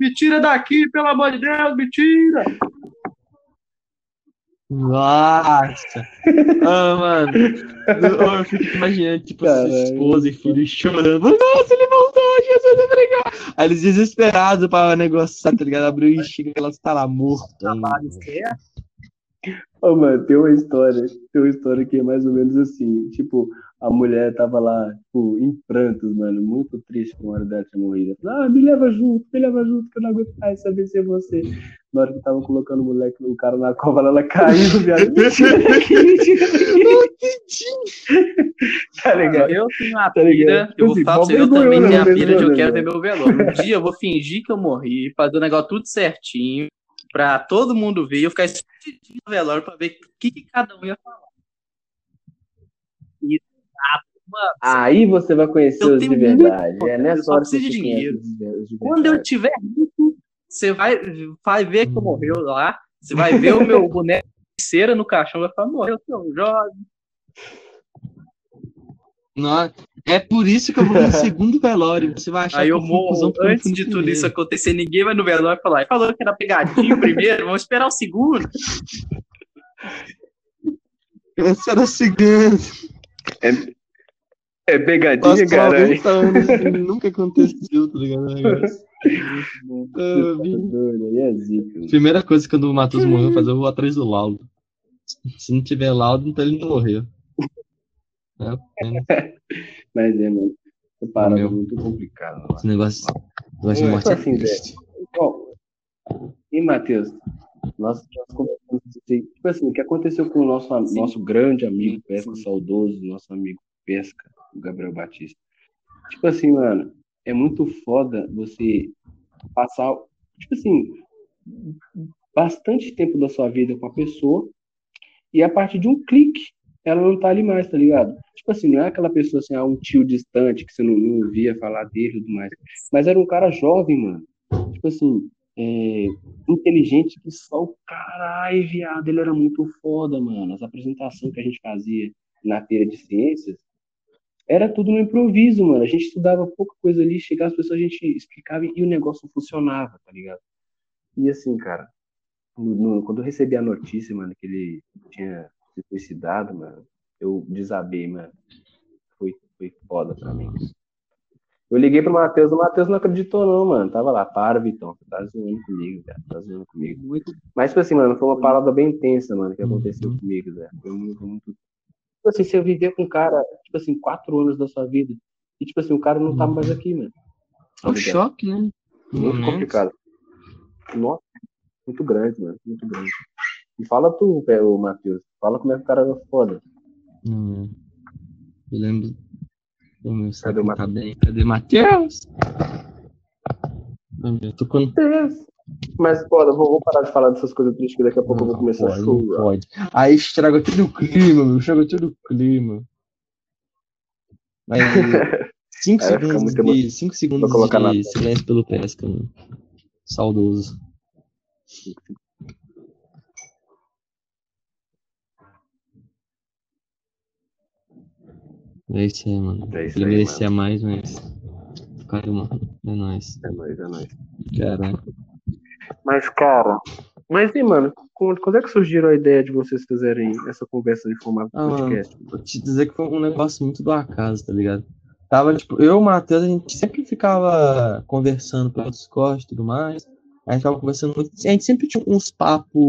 Me tira daqui, pelo amor de Deus, me tira! Nossa! Mano, eu fico imaginando, tipo, sua esposa e filho chorando. Nossa, ele voltou, Jesus, obrigado! Aí eles desesperados pra negociar, tá ligado? Abriu e chega que ela tá lá morta. Ô, mano, tem uma história que é mais ou menos assim. Tipo, a mulher tava lá, tipo, em prantos, mano, muito triste com a hora dela ter morrido. Ah, me leva junto, que eu não aguento mais saber se é você. Na hora que tava colocando o moleque, o cara na cova, ela caiu, viado. Tá ligado? Eu tenho uma pira, eu vou falar pra você, eu também tenho a pira de eu quero ver meu velório. Um dia eu vou fingir que eu morri, fazer o negócio tudo certinho, pra todo mundo ver, eu ficar escondidinho no velório pra ver o que cada um ia falar. E, mano, aí você vai conhecer os de verdade. Nessa hora que você dinheiro. Quando eu tiver rico, você vai ver que eu morreu lá, você vai ver o meu boneco de cera no caixão, vai falar, morreu, seu jovem. Não, é por isso que eu vou no segundo velório. Você vai achar aí que eu morro antes de tudo isso acontecer. Ninguém vai no velório falar. Falou que era pegadinho primeiro. Vamos esperar o segundo. Esse era o segundo. É pegadinha, caralho. Nunca aconteceu, tá ligado? Primeira coisa que quando o Matheus morreu, eu vou atrás do laudo. Se não tiver laudo, então ele não morreu. Mas mano, separado é muito complicado. Mano. Esse negócio de morte assim, velho. E Matheus, nós conversamos assim, tipo assim, o que aconteceu com o nosso grande amigo Pesca, saudoso, nosso amigo Pesca, o Gabriel Batista. Tipo assim, mano, é muito foda você passar, tipo assim, bastante tempo da sua vida com a pessoa e a partir de um clique ela não tá ali mais, tá ligado? Tipo assim, não é aquela pessoa assim, ah, um tio distante que você não ouvia falar dele e tudo mais. Mas era um cara jovem, mano. Tipo assim, inteligente que só o caralho, viado. Ele era muito foda, mano. As apresentações que a gente fazia na feira de ciências era tudo no improviso, mano. A gente estudava pouca coisa ali, chegava as pessoas, a gente explicava e o negócio funcionava, tá ligado? E assim, cara, quando eu recebi a notícia, mano, que ele tinha se suicidado, mano, eu desabei, mano. Foi foda pra mim. Eu liguei pro Matheus, o Matheus não acreditou não, mano. Tava lá, para, Vitão, você tá zoando comigo, velho. Tá zoando comigo. Mas, tipo assim, mano, foi uma parada bem intensa, mano, que aconteceu comigo, velho. Foi muito, muito... Tipo assim, você viver com um cara, tipo assim, 4 anos da sua vida, e, tipo assim, o cara não tá mais aqui, mano. É um choque, né? Muito complicado. Nossa, muito grande, mano. Muito grande. E fala tu, Matheus. Fala como é que o cara era foda. Eu lembro. Cadê o Matheus? Cadê o Matheus? Eu tô com... Mas, foda, vou parar de falar dessas coisas tristes que daqui a pouco eu vou começar a chorar. Aí estraga todo o clima, meu. Estraga todo o clima. Mas 5 segundos de silêncio pelo Pesca, mano. Saudoso. É isso aí, mano. Ele merecia mais, mas... Cara, mano, é nóis. É nóis. Caraca. Mas, cara... Mas, e, mano, quando é que surgiu a ideia de vocês fazerem essa conversa de formato podcast? Mano, vou te dizer que foi um negócio muito do acaso, tá ligado? Tava, tipo, eu e o Matheus, a gente sempre ficava conversando pelo Discord e tudo mais. A gente tava conversando muito. A gente sempre tinha uns papos